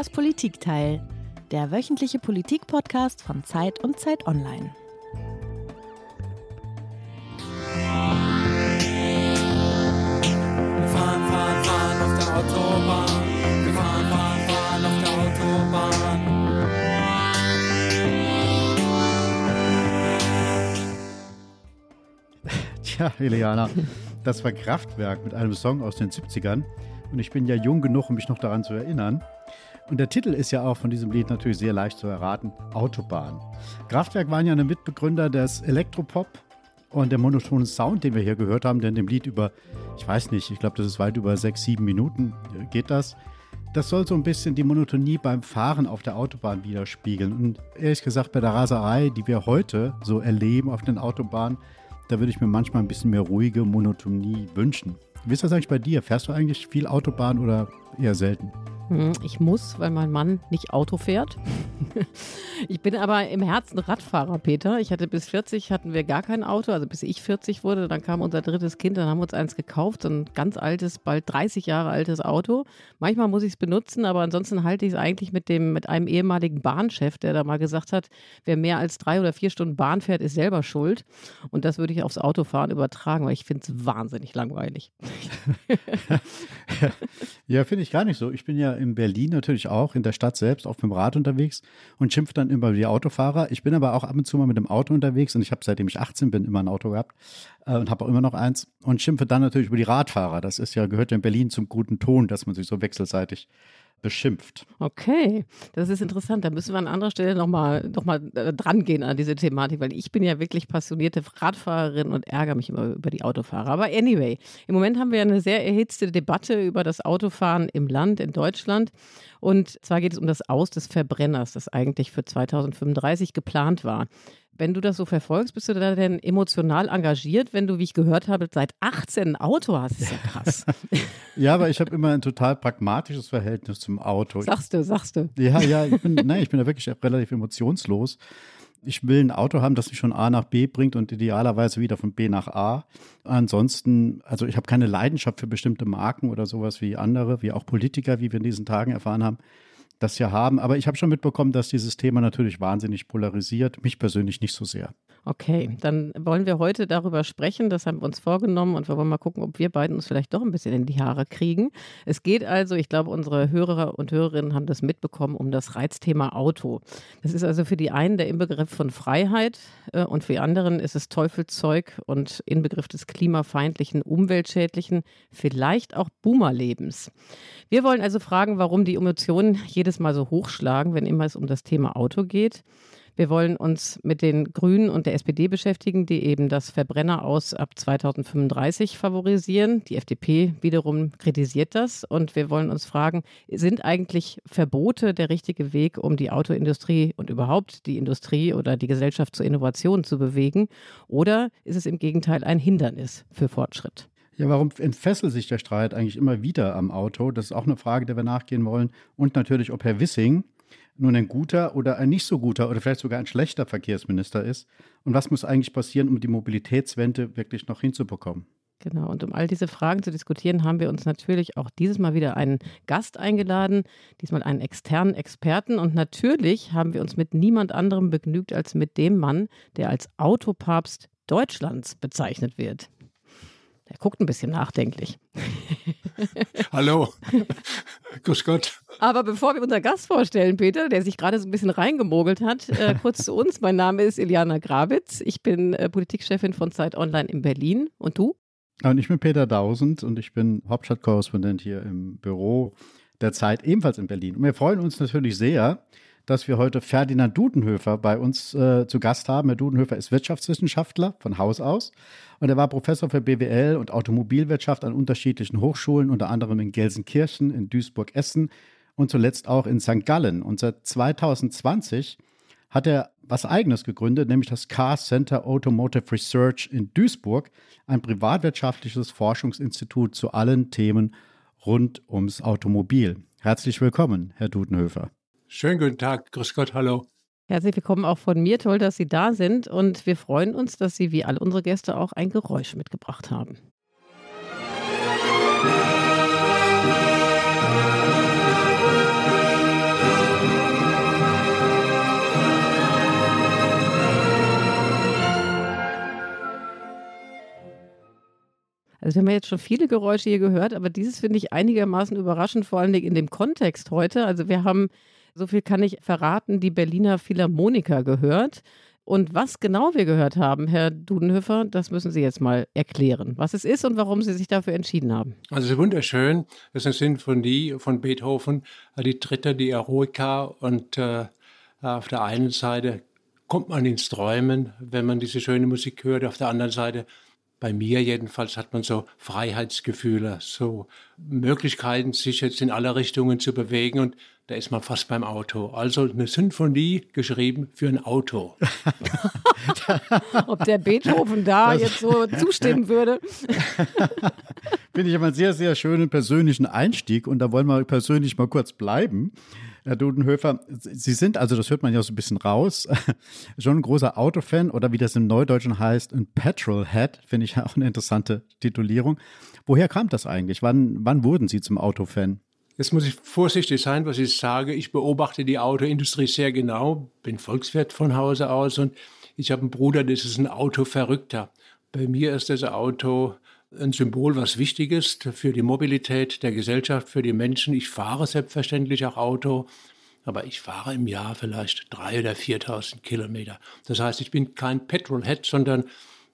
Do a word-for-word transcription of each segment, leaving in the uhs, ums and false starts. Das Politikteil, der wöchentliche Politik-Podcast von Zeit und Zeit Online. Wir fahren, fahren, fahren auf der Autobahn. Wir fahren, fahren, fahren auf der Autobahn. Tja, Iliana, das war Kraftwerk mit einem Song aus den siebzigern. Und ich bin ja jung genug, um mich noch daran zu erinnern. Und der Titel ist ja auch von diesem Lied natürlich sehr leicht zu erraten, Autobahn. Kraftwerk waren ja eine Mitbegründer des Elektropop und der monotone Sound, den wir hier gehört haben, denn dem Lied über, ich weiß nicht, ich glaube, das ist weit über sechs, sieben Minuten geht das. Das soll so ein bisschen die Monotonie beim Fahren auf der Autobahn widerspiegeln. Und ehrlich gesagt, bei der Raserei, die wir heute so erleben auf den Autobahnen, da würde ich mir manchmal ein bisschen mehr ruhige Monotonie wünschen. Wie ist das eigentlich bei dir? Fährst du eigentlich viel Autobahn oder eher selten? Ich muss, weil mein Mann nicht Auto fährt. Ich bin aber im Herzen Radfahrer, Peter. Ich hatte bis vierzig, hatten wir gar kein Auto. Also bis ich vierzig wurde, dann kam unser drittes Kind, dann haben wir uns eins gekauft. So ein ganz altes, bald dreißig Jahre altes Auto. Manchmal muss ich es benutzen, aber ansonsten halte ich es eigentlich mit dem, mit einem ehemaligen Bahnchef, der da mal gesagt hat, wer mehr als drei oder vier Stunden Bahn fährt, ist selber schuld. Und das würde ich aufs Autofahren übertragen, weil ich finde es wahnsinnig langweilig. Ja, finde ich gar nicht so. Ich bin ja in Berlin natürlich auch, in der Stadt selbst, auf dem Rad unterwegs und schimpfe dann immer über die Autofahrer. Ich bin aber auch ab und zu mal mit dem Auto unterwegs und ich habe, seitdem ich achtzehn bin, immer ein Auto gehabt äh, und habe auch immer noch eins und schimpfe dann natürlich über die Radfahrer. Das ist ja, gehört ja in Berlin zum guten Ton, dass man sich so wechselseitig beschimpft. Okay, das ist interessant. Da müssen wir an anderer Stelle nochmal noch mal dran gehen an diese Thematik, weil ich bin ja wirklich passionierte Radfahrerin und ärgere mich immer über die Autofahrer. Aber anyway, im Moment haben wir eine sehr erhitzte Debatte über das Autofahren im Land, in Deutschland. Und zwar geht es um das Aus des Verbrenners, das eigentlich für zweitausendfünfunddreißig geplant war. Wenn du das so verfolgst, bist du da denn emotional engagiert, wenn du, wie ich gehört habe, seit achtzehn ein Auto hast? Das ist ja krass. Ja, aber ich habe immer ein total pragmatisches Verhältnis zum Auto. Sagst du, sagst du. Ja, ja, ich bin, nein, ich bin da wirklich relativ emotionslos. Ich will ein Auto haben, das mich von A nach B bringt und idealerweise wieder von B nach A. Ansonsten, also ich habe keine Leidenschaft für bestimmte Marken oder sowas wie andere, wie auch Politiker, wie wir in diesen Tagen erfahren haben. Das ja haben. Aber ich habe schon mitbekommen, dass dieses Thema natürlich wahnsinnig polarisiert. Mich persönlich nicht so sehr. Okay, dann wollen wir heute darüber sprechen. Das haben wir uns vorgenommen und wir wollen mal gucken, ob wir beiden uns vielleicht doch ein bisschen in die Haare kriegen. Es geht also, ich glaube, unsere Hörer und Hörerinnen haben das mitbekommen, um das Reizthema Auto. Das ist also für die einen der Inbegriff von Freiheit äh, und für die anderen ist es Teufelzeug und Inbegriff des klimafeindlichen, umweltschädlichen, vielleicht auch Boomerlebens. Wir wollen also fragen, warum die Emotionen jedes Mal so hochschlagen, wenn immer es um das Thema Auto geht. Wir wollen uns mit den Grünen und der S P D beschäftigen, die eben das Verbrenner aus ab zweitausendfünfunddreißig favorisieren. Die F D P wiederum kritisiert das. Und wir wollen uns fragen, sind eigentlich Verbote der richtige Weg, um die Autoindustrie und überhaupt die Industrie oder die Gesellschaft zur Innovation zu bewegen? Oder ist es im Gegenteil ein Hindernis für Fortschritt? Ja, warum entfesselt sich der Streit eigentlich immer wieder am Auto? Das ist auch eine Frage, der wir nachgehen wollen. Und natürlich, ob Herr Wissing nun ein guter oder ein nicht so guter oder vielleicht sogar ein schlechter Verkehrsminister ist. Und was muss eigentlich passieren, um die Mobilitätswende wirklich noch hinzubekommen? Genau, und um all diese Fragen zu diskutieren, haben wir uns natürlich auch dieses Mal wieder einen Gast eingeladen, diesmal einen externen Experten. Und natürlich haben wir uns mit niemand anderem begnügt als mit dem Mann, der als Autopapst Deutschlands bezeichnet wird. Er guckt ein bisschen nachdenklich. Hallo. Grüß Gott. Aber bevor wir unseren Gast vorstellen, Peter, der sich gerade so ein bisschen reingemogelt hat, äh, kurz zu uns. Mein Name ist Iliana Grabitz. Ich bin äh, Politikchefin von Zeit Online in Berlin. Und du? Und ich bin Peter Dausend und ich bin Hauptstadtkorrespondent hier im Büro der Zeit, ebenfalls in Berlin. Und wir freuen uns natürlich sehr, dass wir heute Ferdinand Dudenhöffer bei uns äh, zu Gast haben. Herr Dudenhöffer ist Wirtschaftswissenschaftler von Haus aus und er war Professor für B W L und Automobilwirtschaft an unterschiedlichen Hochschulen, unter anderem in Gelsenkirchen, in Duisburg-Essen und zuletzt auch in Sankt Gallen. Und seit zweitausendzwanzig hat er was Eigenes gegründet, nämlich das Center Automotive Research in Duisburg, ein privatwirtschaftliches Forschungsinstitut zu allen Themen rund ums Automobil. Herzlich willkommen, Herr Dudenhöffer. Schönen guten Tag, grüß Gott, hallo. Herzlich willkommen auch von mir, toll, dass Sie da sind und wir freuen uns, dass Sie wie alle unsere Gäste auch ein Geräusch mitgebracht haben. Also wir haben ja jetzt schon viele Geräusche hier gehört, aber dieses finde ich einigermaßen überraschend, vor allen Dingen in dem Kontext heute. Also wir haben, so viel kann ich verraten, die Berliner Philharmoniker gehört. Und was genau wir gehört haben, Herr Dudenhöffer, das müssen Sie jetzt mal erklären, was es ist und warum Sie sich dafür entschieden haben. Also es ist wunderschön. Es ist eine Sinfonie von Beethoven, die dritte, die Eroica. Und äh, auf der einen Seite kommt man ins Träumen, wenn man diese schöne Musik hört. Auf der anderen Seite, bei mir jedenfalls, hat man so Freiheitsgefühle, so Möglichkeiten, sich jetzt in alle Richtungen zu bewegen. Und da ist man fast beim Auto. Also eine Sinfonie geschrieben für ein Auto. Ob der Beethoven da das jetzt so zustimmen würde. Finde ich aber einen sehr, sehr schönen persönlichen Einstieg. Und da wollen wir persönlich mal kurz bleiben. Herr Dudenhöffer, Sie sind, also das hört man ja so ein bisschen raus, schon ein großer Autofan oder wie das im Neudeutschen heißt, ein Petrolhead, finde ich auch eine interessante Titulierung. Woher kam das eigentlich? Wann, wann wurden Sie zum Autofan? Jetzt muss ich vorsichtig sein, was ich sage. Ich beobachte die Autoindustrie sehr genau, bin Volkswirt von Hause aus und ich habe einen Bruder, das ist ein Autoverrückter. Bei mir ist das Auto ein Symbol, was wichtig ist für die Mobilität der Gesellschaft, für die Menschen. Ich fahre selbstverständlich auch Auto, aber ich fahre im Jahr vielleicht dreitausend oder viertausend Kilometer. Das heißt, ich bin kein Petrolhead, sondern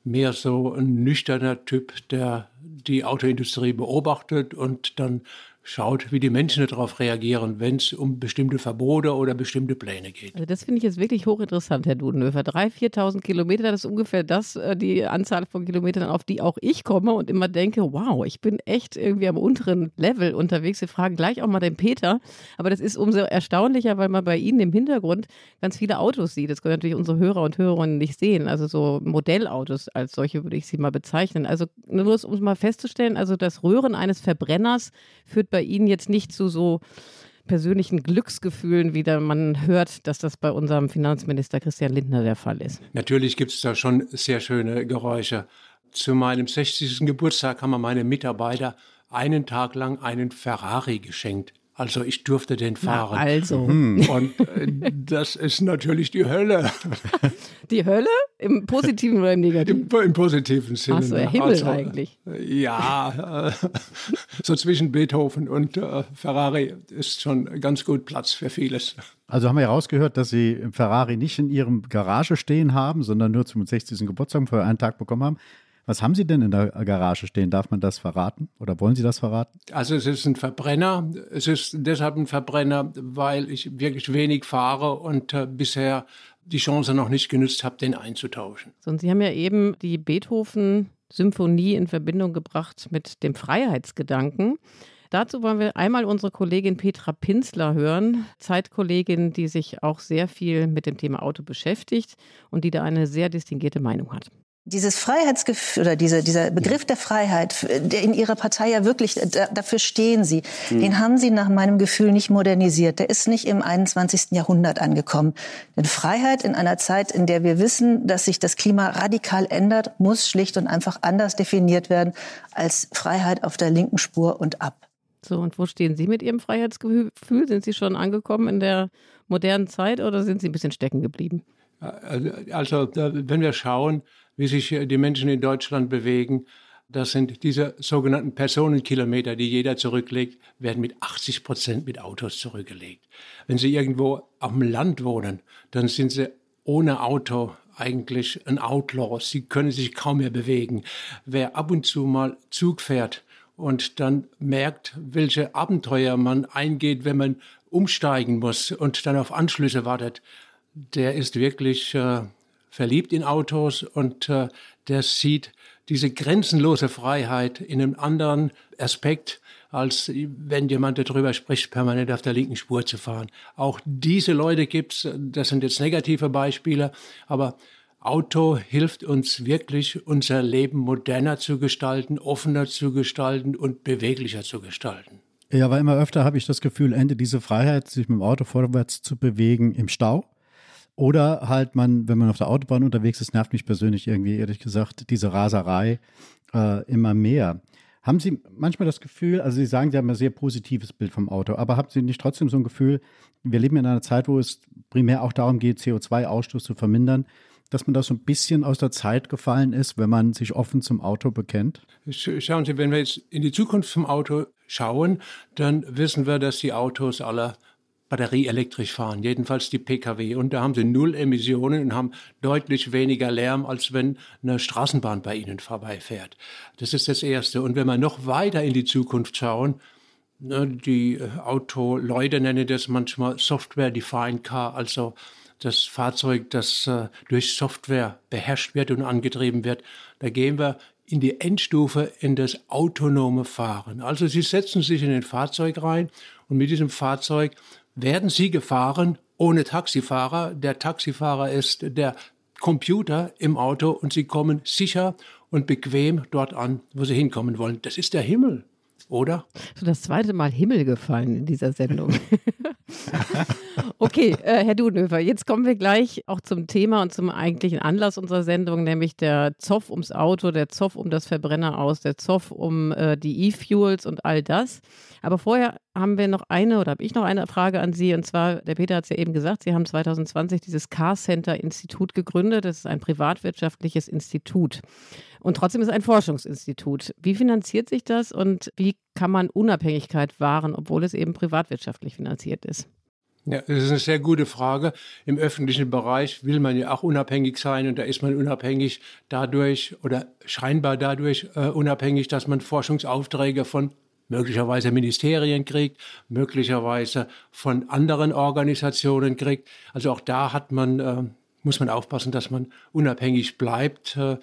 mehr so ein nüchterner Typ, der die Autoindustrie beobachtet und dann schaut, wie die Menschen darauf reagieren, wenn es um bestimmte Verbote oder bestimmte Pläne geht. Also das finde ich jetzt wirklich hochinteressant, Herr Dudenhöffer. dreitausend, viertausend Kilometer, das ist ungefähr das, die Anzahl von Kilometern, auf die auch ich komme und immer denke, wow, ich bin echt irgendwie am unteren Level unterwegs. Wir fragen gleich auch mal den Peter, aber das ist umso erstaunlicher, weil man bei Ihnen im Hintergrund ganz viele Autos sieht. Das können natürlich unsere Hörer und Hörerinnen nicht sehen, also so Modellautos als solche würde ich sie mal bezeichnen. Also nur um es mal festzustellen, also das Röhren eines Verbrenners führt bei bei Ihnen jetzt nicht zu so persönlichen Glücksgefühlen, wie man hört, dass das bei unserem Finanzminister Christian Lindner der Fall ist. Natürlich gibt es da schon sehr schöne Geräusche. Zu meinem sechzigsten Geburtstag haben meine Mitarbeiter einen Tag lang einen Ferrari geschenkt. Also ich durfte den fahren. Na also. Hm. Und äh, das ist natürlich die Hölle. Die Hölle? Im positiven oder im negativen? Im, im positiven Sinne. Ach so, der Himmel also, eigentlich. Ja, äh, so zwischen Beethoven und äh, Ferrari ist schon ganz gut Platz für vieles. Also haben wir ja rausgehört, dass Sie Ferrari nicht in Ihrem Garage stehen haben, sondern nur zum sechzigsten Geburtstag für einen Tag bekommen haben. Was haben Sie denn in der Garage stehen? Darf man das verraten oder wollen Sie das verraten? Also es ist ein Verbrenner. Es ist deshalb ein Verbrenner, weil ich wirklich wenig fahre und äh, bisher die Chance noch nicht genutzt habe, den einzutauschen. So, und Sie haben ja eben die Beethoven-Symphonie in Verbindung gebracht mit dem Freiheitsgedanken. Dazu wollen wir einmal unsere Kollegin Petra Pinzler hören, Zeitkollegin, die sich auch sehr viel mit dem Thema Auto beschäftigt und die da eine sehr distinguierte Meinung hat. Dieses Freiheitsgefühl oder diese, dieser Begriff der Freiheit, der in Ihrer Partei ja wirklich, da, dafür stehen Sie, mhm. den haben Sie nach meinem Gefühl nicht modernisiert. Der ist nicht im einundzwanzigsten Jahrhundert angekommen. Denn Freiheit in einer Zeit, in der wir wissen, dass sich das Klima radikal ändert, muss schlicht und einfach anders definiert werden als Freiheit auf der linken Spur und ab. So, und wo stehen Sie mit Ihrem Freiheitsgefühl? Sind Sie schon angekommen in der modernen Zeit oder sind Sie ein bisschen stecken geblieben? Also, wenn wir schauen, wie sich die Menschen in Deutschland bewegen, das sind diese sogenannten Personenkilometer, die jeder zurücklegt, werden mit achtzig Prozent mit Autos zurückgelegt. Wenn Sie irgendwo auf dem Land wohnen, dann sind Sie ohne Auto eigentlich ein Outlaw. Sie können sich kaum mehr bewegen. Wer ab und zu mal Zug fährt und dann merkt, welche Abenteuer man eingeht, wenn man umsteigen muss und dann auf Anschlüsse wartet, der ist wirklich äh, verliebt in Autos und äh, der sieht diese grenzenlose Freiheit in einem anderen Aspekt, als wenn jemand darüber spricht, permanent auf der linken Spur zu fahren. Auch diese Leute gibt es, das sind jetzt negative Beispiele, aber Auto hilft uns wirklich, unser Leben moderner zu gestalten, offener zu gestalten und beweglicher zu gestalten. Ja, aber immer öfter habe ich das Gefühl, endet diese Freiheit, sich mit dem Auto vorwärts zu bewegen im Stau. Oder halt man, wenn man auf der Autobahn unterwegs ist, nervt mich persönlich irgendwie, ehrlich gesagt, diese Raserei äh, immer mehr. Haben Sie manchmal das Gefühl, also Sie sagen, Sie haben ein sehr positives Bild vom Auto, aber haben Sie nicht trotzdem so ein Gefühl, wir leben in einer Zeit, wo es primär auch darum geht, C O zwei Ausstoß zu vermindern dass man da so ein bisschen aus der Zeit gefallen ist, wenn man sich offen zum Auto bekennt? Schauen Sie, wenn wir jetzt in die Zukunft vom Auto schauen, dann wissen wir, dass die Autos aller batterieelektrisch fahren, jedenfalls die P K W. Und da haben sie null Emissionen und haben deutlich weniger Lärm, als wenn eine Straßenbahn bei ihnen vorbeifährt. Das ist das Erste. Und wenn wir noch weiter in die Zukunft schauen, die Autoleute nennen das manchmal Software-Defined Car, also das Fahrzeug, das durch Software beherrscht wird und angetrieben wird, da gehen wir in die Endstufe, in das autonome Fahren. Also sie setzen sich in ein Fahrzeug rein und mit diesem Fahrzeug werden sie gefahren ohne Taxifahrer. Der Taxifahrer ist der Computer im Auto und sie kommen sicher und bequem dort an, wo sie hinkommen wollen. Das ist der Himmel, oder? Schon das zweite Mal Himmel gefallen in dieser Sendung. Okay, äh, Herr Dudenhöffer, jetzt kommen wir gleich auch zum Thema und zum eigentlichen Anlass unserer Sendung, nämlich der Zoff ums Auto, der Zoff um das Verbrenneraus, der Zoff um äh, die E-Fuels und all das. Aber vorher haben wir noch eine oder habe ich noch eine Frage an Sie, und zwar, der Peter hat es ja eben gesagt, Sie haben zwanzig zwanzig dieses Car Center Institut gegründet. Das ist ein privatwirtschaftliches Institut und trotzdem ist es ein Forschungsinstitut. Wie finanziert sich das und wie kann man Unabhängigkeit wahren, obwohl es eben privatwirtschaftlich finanziert ist? Ja, das ist eine sehr gute Frage. Im öffentlichen Bereich will man ja auch unabhängig sein und da ist man unabhängig dadurch oder scheinbar dadurch äh, unabhängig, dass man Forschungsaufträge von möglicherweise Ministerien kriegt, möglicherweise von anderen Organisationen kriegt. Also auch da hat man, äh, muss man aufpassen, dass man unabhängig bleibt. Äh,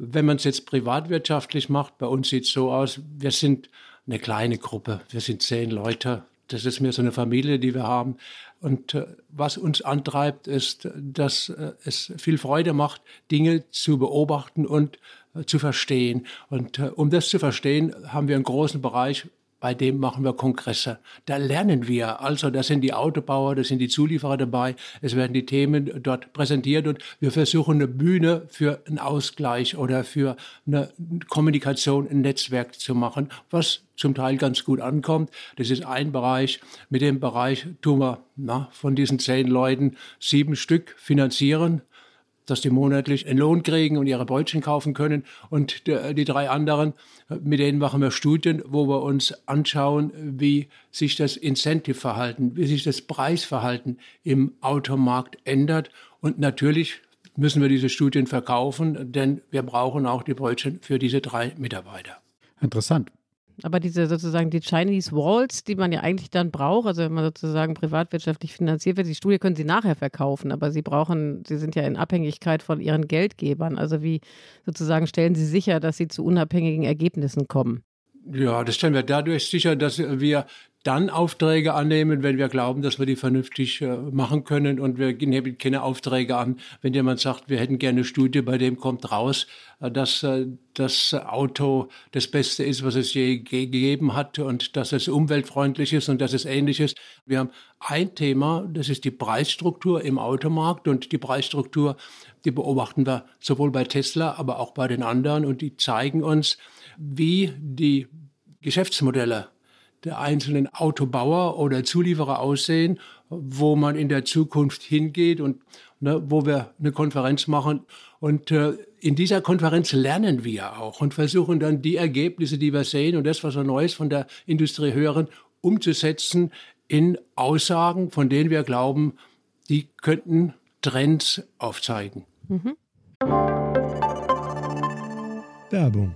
wenn man es jetzt privatwirtschaftlich macht, bei uns sieht es so aus, wir sind eine kleine Gruppe, wir sind zehn Leute. Das ist mehr so eine Familie, die wir haben. Und äh, was uns antreibt, ist, dass äh, es viel Freude macht, Dinge zu beobachten und äh, zu verstehen. Und äh, um das zu verstehen, haben wir einen großen Bereich, bei dem machen wir Kongresse. Da lernen wir. Also da sind die Autobauer, da sind die Zulieferer dabei. Es werden die Themen dort präsentiert und wir versuchen eine Bühne für einen Ausgleich oder für eine Kommunikation, ein Netzwerk zu machen, was zum Teil ganz gut ankommt. Das ist ein Bereich. Mit dem Bereich tun wir na, von diesen zehn Leuten sieben Stück finanzieren, dass die monatlich einen Lohn kriegen und ihre Brötchen kaufen können. Und die drei anderen, mit denen machen wir Studien, wo wir uns anschauen, wie sich das Incentive-Verhalten, wie sich das Preisverhalten im Automarkt ändert. Und natürlich müssen wir diese Studien verkaufen, denn wir brauchen auch die Brötchen für diese drei Mitarbeiter. Interessant. Aber diese sozusagen die Chinese Walls, die man ja eigentlich dann braucht, also wenn man sozusagen privatwirtschaftlich finanziert wird, die Studie können Sie nachher verkaufen, aber Sie brauchen, Sie sind ja in Abhängigkeit von Ihren Geldgebern. Also wie sozusagen stellen Sie sicher, dass Sie zu unabhängigen Ergebnissen kommen? Ja, das stellen wir dadurch sicher, dass wir dann Aufträge annehmen, wenn wir glauben, dass wir die vernünftig äh, machen können, und wir nehmen keine Aufträge an, wenn jemand sagt, wir hätten gerne eine Studie, bei dem kommt raus, äh, dass äh, das Auto das Beste ist, was es je gegeben hat und dass es umweltfreundlich ist und dass es ähnlich ist. Wir haben ein Thema, das ist die Preisstruktur im Automarkt, und die Preisstruktur, die beobachten wir sowohl bei Tesla, aber auch bei den anderen, und die zeigen uns, wie die Geschäftsmodelle der einzelnen Autobauer oder Zulieferer aussehen, wo man in der Zukunft hingeht und ne, wo wir eine Konferenz machen. Und äh, in dieser Konferenz lernen wir auch und versuchen dann die Ergebnisse, die wir sehen und das, was wir Neues von der Industrie hören, umzusetzen in Aussagen, von denen wir glauben, die könnten Trends aufzeigen. Mhm. Werbung.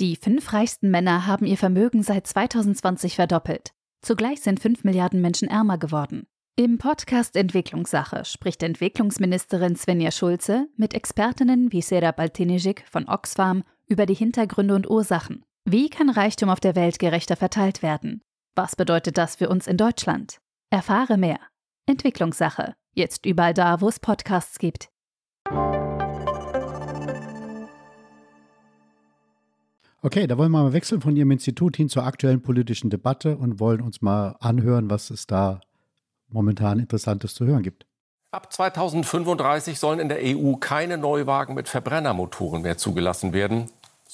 Die fünf reichsten Männer haben ihr Vermögen seit zwanzig zwanzig verdoppelt. Zugleich sind fünf Milliarden Menschen ärmer geworden. Im Podcast Entwicklungssache spricht Entwicklungsministerin Svenja Schulze mit Expertinnen wie Sera Baltinijik von Oxfam über die Hintergründe und Ursachen. Wie kann Reichtum auf der Welt gerechter verteilt werden? Was bedeutet das für uns in Deutschland? Erfahre mehr. Entwicklungssache. Jetzt überall da, wo es Podcasts gibt. Okay, da wollen wir mal wechseln von Ihrem Institut hin zur aktuellen politischen Debatte und wollen uns mal anhören, was es da momentan Interessantes zu hören gibt. Ab zweitausendfünfunddreißig sollen in der E U keine Neuwagen mit Verbrennermotoren mehr zugelassen werden.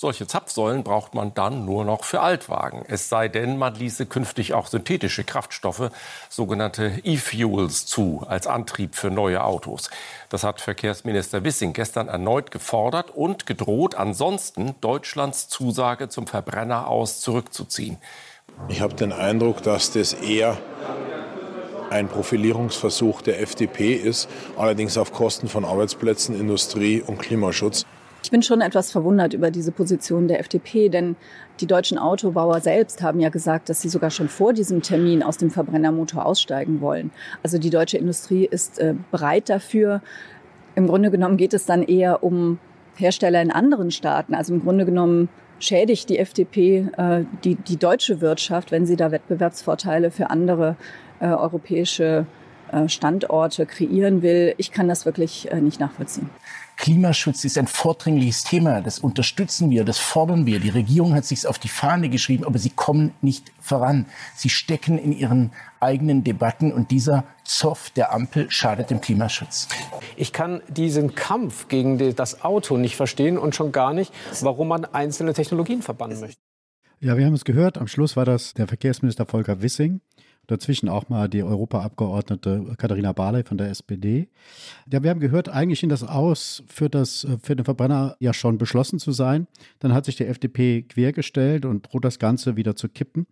Solche Zapfsäulen braucht man dann nur noch für Altwagen. Es sei denn, man ließe künftig auch synthetische Kraftstoffe, sogenannte E-Fuels, zu, als Antrieb für neue Autos. Das hat Verkehrsminister Wissing gestern erneut gefordert und gedroht, ansonsten Deutschlands Zusage zum Verbrenner aus zurückzuziehen. Ich habe den Eindruck, dass das eher ein Profilierungsversuch der F D P ist, allerdings auf Kosten von Arbeitsplätzen, Industrie und Klimaschutz. Ich bin schon etwas verwundert über diese Position der F D P, denn die deutschen Autobauer selbst haben ja gesagt, dass sie sogar schon vor diesem Termin aus dem Verbrennermotor aussteigen wollen. Also die deutsche Industrie ist bereit dafür. Im Grunde genommen geht es dann eher um Hersteller in anderen Staaten. Also im Grunde genommen schädigt die F D P äh, die, die deutsche Wirtschaft, wenn sie da Wettbewerbsvorteile für andere äh, europäische äh, Standorte kreieren will. Ich kann das wirklich äh, nicht nachvollziehen. Klimaschutz ist ein vordringliches Thema. Das unterstützen wir, das fordern wir. Die Regierung hat es sich auf die Fahne geschrieben, aber sie kommen nicht voran. Sie stecken in ihren eigenen Debatten und dieser Zoff der Ampel schadet dem Klimaschutz. Ich kann diesen Kampf gegen das Auto nicht verstehen und schon gar nicht, warum man einzelne Technologien verbannen möchte. Ja, wir haben es gehört. Am Schluss war das der Verkehrsminister Volker Wissing. Dazwischen auch mal die Europaabgeordnete Katharina Barley von der S P D. Ja, wir haben gehört, eigentlich schien das aus, für, das, für den Verbrenner ja schon beschlossen zu sein. Dann hat sich die F D P quergestellt und droht das Ganze wieder zu kippen.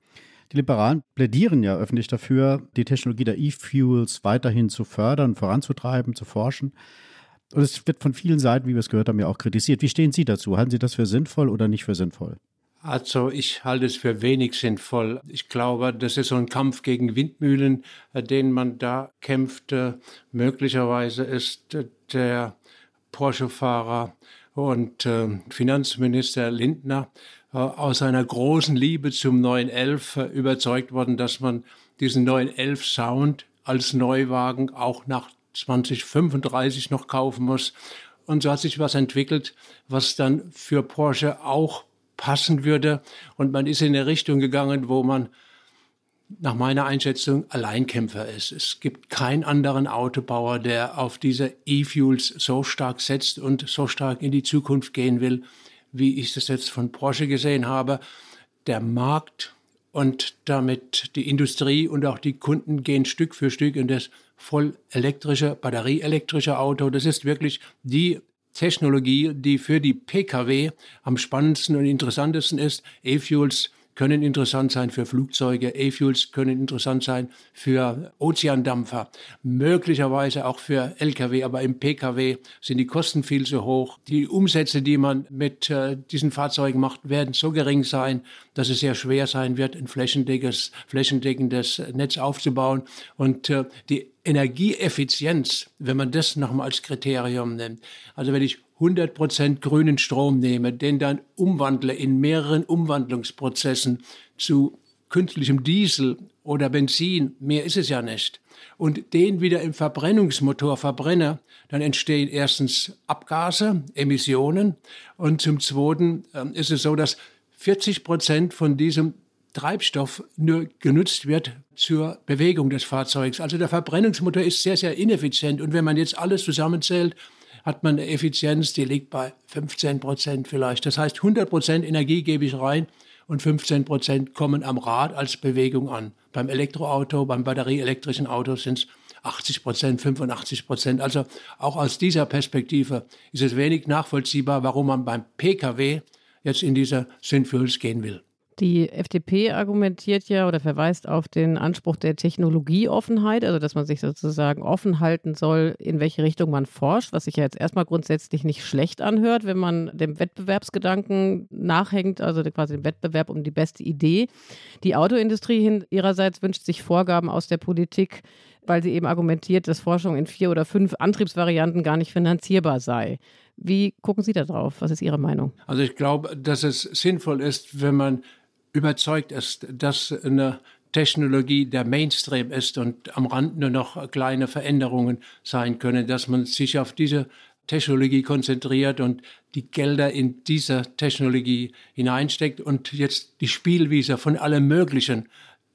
Die Liberalen plädieren ja öffentlich dafür, die Technologie der E-Fuels weiterhin zu fördern, voranzutreiben, zu forschen. Und es wird von vielen Seiten, wie wir es gehört haben, ja auch kritisiert. Wie stehen Sie dazu? Halten Sie das für sinnvoll oder nicht für sinnvoll? Also ich halte es für wenig sinnvoll. Ich glaube, das ist so ein Kampf gegen Windmühlen, den man da kämpft. Möglicherweise ist der Porsche-Fahrer und Finanzminister Lindner aus einer großen Liebe zum neun elf überzeugt worden, dass man diesen neun elf Sound als Neuwagen auch nach zwanzig fünfunddreißig noch kaufen muss. Und so hat sich was entwickelt, was dann für Porsche auch passen würde. Und man ist in eine Richtung gegangen, wo man nach meiner Einschätzung Alleinkämpfer ist. Es gibt keinen anderen Autobauer, der auf diese E-Fuels so stark setzt und so stark in die Zukunft gehen will, wie ich das jetzt von Porsche gesehen habe. Der Markt und damit die Industrie und auch die Kunden gehen Stück für Stück in das voll elektrische, batterieelektrische Auto. Das ist wirklich die Technologie, die für die P K W am spannendsten und interessantesten ist. E-Fuels können interessant sein für Flugzeuge, E-Fuels können interessant sein für Ozeandampfer, möglicherweise auch für L K W, aber im P K W sind die Kosten viel zu hoch. Die Umsätze, die man mit äh, diesen Fahrzeugen macht, werden so gering sein, dass es sehr schwer sein wird, ein flächendeckendes, flächendeckendes Netz aufzubauen. Und äh, die Energieeffizienz, wenn man das nochmal als Kriterium nimmt, also wenn ich hundert Prozent grünen Strom nehme, den dann umwandle in mehreren Umwandlungsprozessen zu künstlichem Diesel oder Benzin, mehr ist es ja nicht, und den wieder im Verbrennungsmotor verbrenne, dann entstehen erstens Abgase, Emissionen, und zum Zweiten ist es so, dass vierzig Prozent von diesem Treibstoff nur genutzt wird zur Bewegung des Fahrzeugs. Also der Verbrennungsmotor ist sehr, sehr ineffizient. Und wenn man jetzt alles zusammenzählt, hat man eine Effizienz, die liegt bei fünfzehn Prozent vielleicht. Das heißt, hundert Prozent Energie gebe ich rein und fünfzehn Prozent kommen am Rad als Bewegung an. Beim Elektroauto, beim batterieelektrischen Auto sind es achtzig Prozent, fünfundachtzig Prozent. Also auch aus dieser Perspektive ist es wenig nachvollziehbar, warum man beim P K W jetzt in diese Synfuels gehen will. Die F D P argumentiert ja oder verweist auf den Anspruch der Technologieoffenheit, also dass man sich sozusagen offen halten soll, in welche Richtung man forscht, was sich ja jetzt erstmal grundsätzlich nicht schlecht anhört, wenn man dem Wettbewerbsgedanken nachhängt, also quasi dem Wettbewerb um die beste Idee. Die Autoindustrie ihrerseits wünscht sich Vorgaben aus der Politik, weil sie eben argumentiert, dass Forschung in vier oder fünf Antriebsvarianten gar nicht finanzierbar sei. Wie gucken Sie da drauf? Was ist Ihre Meinung? Also ich glaube, dass es sinnvoll ist, wenn man überzeugt ist, dass eine Technologie der Mainstream ist und am Rand nur noch kleine Veränderungen sein können, dass man sich auf diese Technologie konzentriert und die Gelder in diese Technologie hineinsteckt und jetzt die Spielwiese von allem Möglichen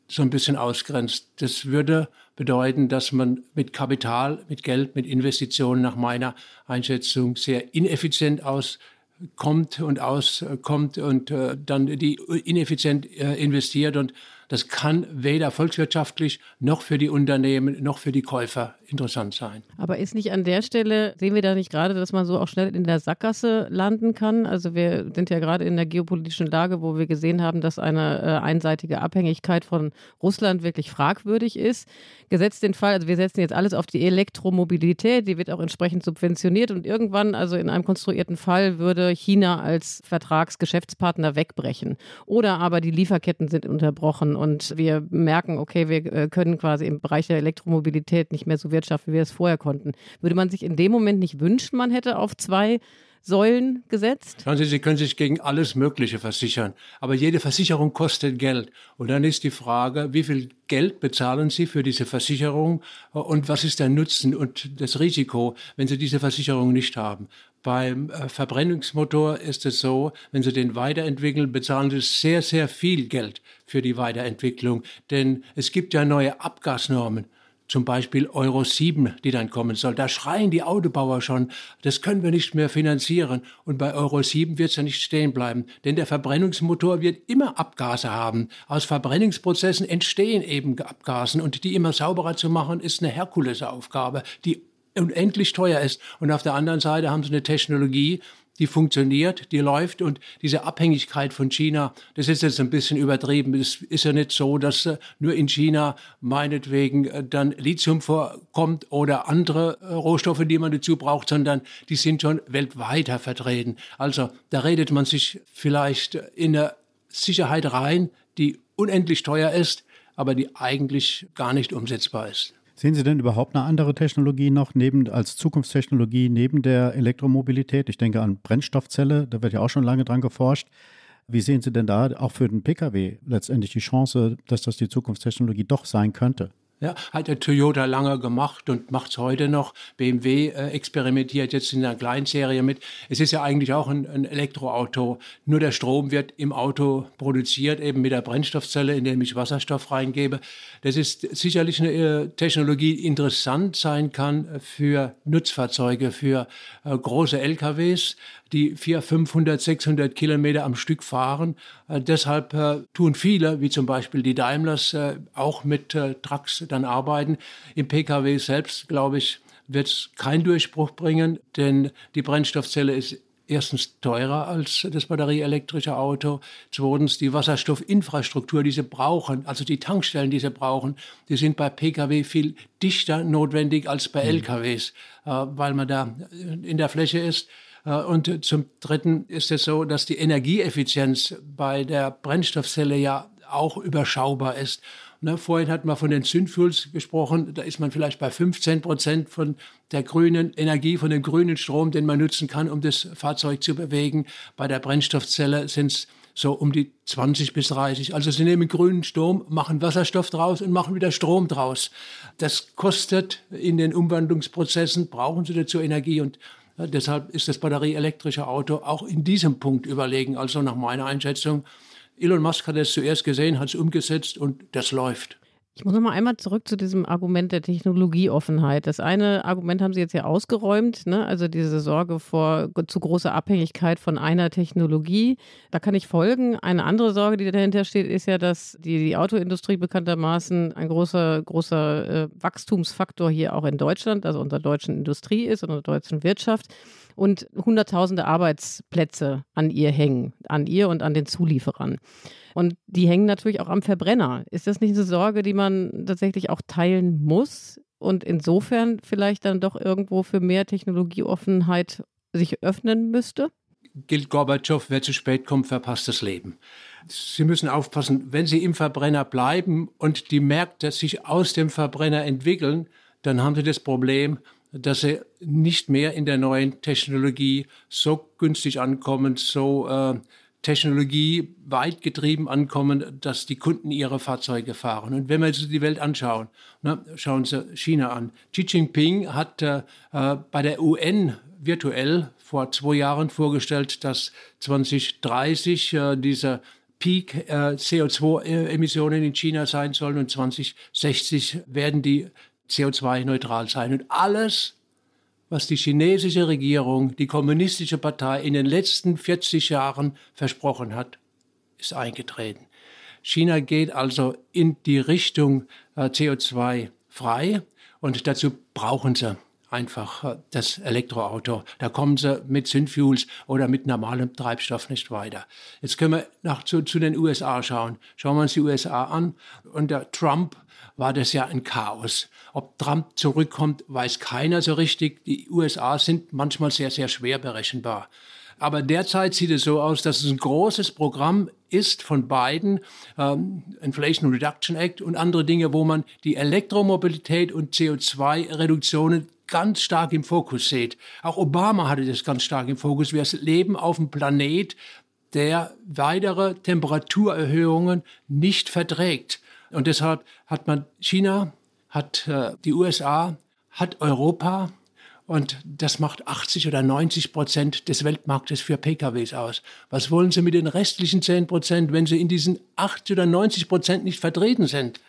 so ein bisschen ausgrenzt. Das würde bedeuten, dass man mit Kapital, mit Geld, mit Investitionen nach meiner Einschätzung sehr ineffizient aus kommt und auskommt und äh, dann die ineffizient äh, investiert. Und das kann weder volkswirtschaftlich noch für die Unternehmen noch für die Käufer interessant sein. Aber ist nicht an der Stelle, sehen wir da nicht gerade, dass man so auch schnell in der Sackgasse landen kann? Also wir sind ja gerade in der geopolitischen Lage, wo wir gesehen haben, dass eine äh, einseitige Abhängigkeit von Russland wirklich fragwürdig ist. Gesetzt den Fall, also wir setzen jetzt alles auf die Elektromobilität, die wird auch entsprechend subventioniert und irgendwann, also in einem konstruierten Fall, würde China als Vertragsgeschäftspartner wegbrechen. Oder aber die Lieferketten sind unterbrochen und wir merken, okay, wir können quasi im Bereich der Elektromobilität nicht mehr so wirtschaften, wie wir es vorher konnten. Würde man sich in dem Moment nicht wünschen, man hätte auf zwei Säulen gesetzt? Schauen Sie, Sie können sich gegen alles Mögliche versichern, aber jede Versicherung kostet Geld. Und dann ist die Frage, wie viel Geld bezahlen Sie für diese Versicherung und was ist der Nutzen und das Risiko, wenn Sie diese Versicherung nicht haben? Beim Verbrennungsmotor ist es so, wenn Sie den weiterentwickeln, bezahlen Sie sehr, sehr viel Geld für die Weiterentwicklung, denn es gibt ja neue Abgasnormen. Zum Beispiel Euro sieben, die dann kommen soll. Da schreien die Autobauer schon, das können wir nicht mehr finanzieren. Und bei Euro sieben wird es ja nicht stehen bleiben. Denn der Verbrennungsmotor wird immer Abgase haben. Aus Verbrennungsprozessen entstehen eben Abgasen. Und die immer sauberer zu machen, ist eine Herkulesaufgabe, die unendlich teuer ist. Und auf der anderen Seite haben sie eine Technologie, die funktioniert, die läuft und diese Abhängigkeit von China, das ist jetzt ein bisschen übertrieben. Es ist ja nicht so, dass nur in China meinetwegen dann Lithium vorkommt oder andere Rohstoffe, die man dazu braucht, sondern die sind schon weltweit vertreten. Also da redet man sich vielleicht in eine Sicherheit rein, die unendlich teuer ist, aber die eigentlich gar nicht umsetzbar ist. Sehen Sie denn überhaupt eine andere Technologie noch neben als Zukunftstechnologie neben der Elektromobilität? Ich denke an Brennstoffzelle, da wird ja auch schon lange dran geforscht. Wie sehen Sie denn da auch für den Pkw letztendlich die Chance, dass das die Zukunftstechnologie doch sein könnte? Ja, hat der Toyota lange gemacht und macht es heute noch. B M W äh, experimentiert jetzt in einer Kleinserie mit. Es ist ja eigentlich auch ein, ein Elektroauto. Nur der Strom wird im Auto produziert, eben mit der Brennstoffzelle, in der ich Wasserstoff reingebe. Das ist sicherlich eine äh, Technologie, die interessant sein kann für Nutzfahrzeuge, für äh, große L K Ws, die vierhundert, fünfhundert, sechshundert Kilometer am Stück fahren. Äh, deshalb äh, tun viele, wie zum Beispiel die Daimlers, äh, auch mit äh, Trucks dann arbeiten. Im Pkw selbst, glaube ich, wird es keinen Durchbruch bringen, denn die Brennstoffzelle ist erstens teurer als das batterieelektrische Auto. Zweitens die Wasserstoffinfrastruktur, die sie brauchen, also die Tankstellen, die sie brauchen, die sind bei Pkw viel dichter notwendig als bei L K Ws, äh, weil man da in der Fläche ist. Und zum Dritten ist es so, dass die Energieeffizienz bei der Brennstoffzelle ja auch überschaubar ist. Ne, vorhin hat man von den Synfuels gesprochen, da ist man vielleicht bei fünfzehn Prozent von der grünen Energie, von dem grünen Strom, den man nutzen kann, um das Fahrzeug zu bewegen. Bei der Brennstoffzelle sind es so um die zwanzig bis dreißig. Also sie nehmen grünen Strom, machen Wasserstoff draus und machen wieder Strom draus. Das kostet in den Umwandlungsprozessen, brauchen sie dazu Energie und ja, deshalb ist das batterieelektrische Auto auch in diesem Punkt überlegen, also nach meiner Einschätzung. Elon Musk hat es zuerst gesehen, hat es umgesetzt und das läuft. Ich muss noch mal einmal zurück zu diesem Argument der Technologieoffenheit. Das eine Argument haben Sie jetzt ja ausgeräumt, ne? Also diese Sorge vor zu großer Abhängigkeit von einer Technologie. Da kann ich folgen. Eine andere Sorge, die dahinter steht, ist ja, dass die, die Autoindustrie bekanntermaßen ein großer, großer äh, Wachstumsfaktor hier auch in Deutschland, also unserer deutschen Industrie ist, unserer deutschen Wirtschaft. Und hunderttausende Arbeitsplätze an ihr hängen, an ihr und an den Zulieferern. Und die hängen natürlich auch am Verbrenner. Ist das nicht eine Sorge, die man tatsächlich auch teilen muss und insofern vielleicht dann doch irgendwo für mehr Technologieoffenheit sich öffnen müsste? Gilt Gorbatschow, wer zu spät kommt, verpasst das Leben. Sie müssen aufpassen, wenn Sie im Verbrenner bleiben und die Märkte sich aus dem Verbrenner entwickeln, dann haben Sie das Problem, dass sie nicht mehr in der neuen Technologie so günstig ankommen, so äh, technologieweit getrieben ankommen, dass die Kunden ihre Fahrzeuge fahren. Und wenn wir jetzt die Welt anschauen, ne, schauen Sie China an. Xi Jinping hat äh, bei der U N virtuell vor zwei Jahren vorgestellt, dass zwanzig dreißig äh, diese Peak äh, C O zwei Emissionen in China sein sollen und zwanzig sechzig werden die C O zwei neutral sein. Und alles was die chinesische Regierung, die kommunistische Partei in den letzten vierzig Jahren versprochen hat, ist eingetreten. China geht also in die Richtung äh, C O zwei frei und dazu brauchen sie einfach äh, das Elektroauto. Da kommen sie mit Synfuels oder mit normalem Treibstoff nicht weiter. Jetzt können wir nach, zu, zu den U S A schauen. Schauen wir uns die U S A an. Unter Trump war das ja ein Chaos. Ob Trump zurückkommt, weiß keiner so richtig. Die U S A sind manchmal sehr, sehr schwer berechenbar. Aber derzeit sieht es so aus, dass es ein großes Programm ist von Biden, ähm, Inflation Reduction Act und andere Dinge, wo man die Elektromobilität und C O zwei Reduktionen ganz stark im Fokus sieht. Auch Obama hatte das ganz stark im Fokus. Wir leben auf einem Planet, der weitere Temperaturerhöhungen nicht verträgt. Und deshalb hat man China, hat äh, die U S A, hat Europa. Und das macht achtzig oder neunzig Prozent des Weltmarktes für P K Ws aus. Was wollen Sie mit den restlichen zehn Prozent, wenn Sie in diesen achtzig oder neunzig Prozent nicht vertreten sind?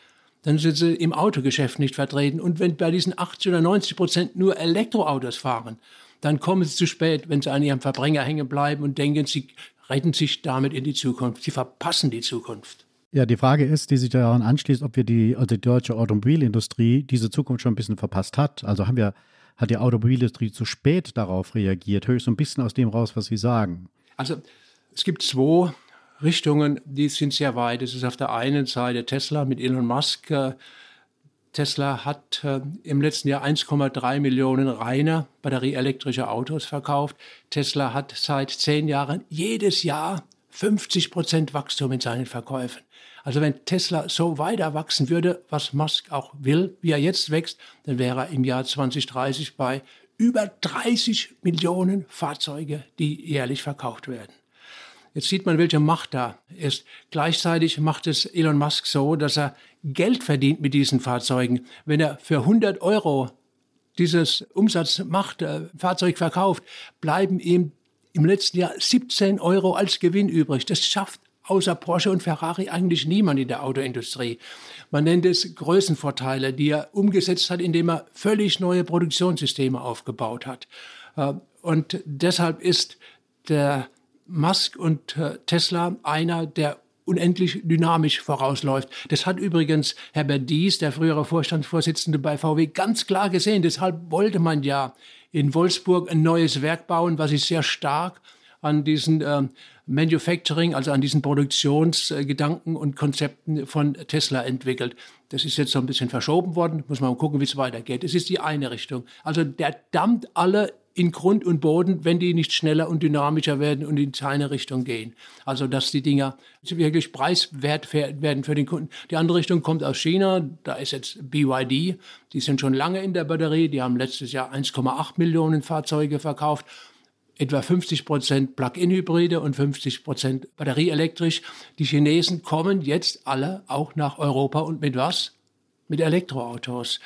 Dann sind Sie im Autogeschäft nicht vertreten. Und wenn bei diesen achtzig oder neunzig Prozent nur Elektroautos fahren, dann kommen Sie zu spät, wenn Sie an Ihrem Verbrenner hängen bleiben und denken, Sie retten sich damit in die Zukunft. Sie verpassen die Zukunft. Ja, die Frage ist, die sich daran anschließt, ob wir die, also die deutsche Automobilindustrie diese Zukunft schon ein bisschen verpasst hat. Also haben wir Hat die Automobilindustrie zu spät darauf reagiert? Höre ich so ein bisschen aus dem raus, was Sie sagen. Also es gibt zwei Richtungen, die sind sehr weit. Es ist auf der einen Seite Tesla mit Elon Musk. Tesla hat äh, im letzten Jahr eins Komma drei Millionen reiner batterieelektrische Autos verkauft. Tesla hat seit zehn Jahren jedes Jahr fünfzig Prozent Wachstum in seinen Verkäufen. Also wenn Tesla so weiter wachsen würde, was Musk auch will, wie er jetzt wächst, dann wäre er im Jahr zwanzig dreißig bei über dreißig Millionen Fahrzeuge, die jährlich verkauft werden. Jetzt sieht man, welche Macht da ist. Gleichzeitig macht es Elon Musk so, dass er Geld verdient mit diesen Fahrzeugen. Wenn er für hundert Euro dieses Umsatz macht, äh, Fahrzeug verkauft, bleiben ihm im letzten Jahr siebzehn Euro als Gewinn übrig. Das schafft außer Porsche und Ferrari eigentlich niemand in der Autoindustrie. Man nennt es Größenvorteile, die er umgesetzt hat, indem er völlig neue Produktionssysteme aufgebaut hat. Und deshalb ist der Musk und Tesla einer, der unendlich dynamisch vorausläuft. Das hat übrigens Herbert Diess, der frühere Vorstandsvorsitzende bei V W, ganz klar gesehen. Deshalb wollte man ja in Wolfsburg ein neues Werk bauen, was sich sehr stark an diesen äh, Manufacturing, also an diesen Produktionsgedanken äh, und Konzepten von Tesla entwickelt. Das ist jetzt so ein bisschen verschoben worden. Muss man mal gucken, wie es weitergeht. Es ist die eine Richtung. Also der dampft alle in Grund und Boden, wenn die nicht schneller und dynamischer werden und in seine Richtung gehen. Also dass die Dinger wirklich preiswert werden für den Kunden. Die andere Richtung kommt aus China, da ist jetzt B Y D, die sind schon lange in der Batterie, die haben letztes Jahr eins Komma acht Millionen Fahrzeuge verkauft, etwa fünfzig Prozent Plug-in-Hybride und fünfzig Prozent batterieelektrisch. Die Chinesen kommen jetzt alle auch nach Europa und mit was? Mit Elektroautos.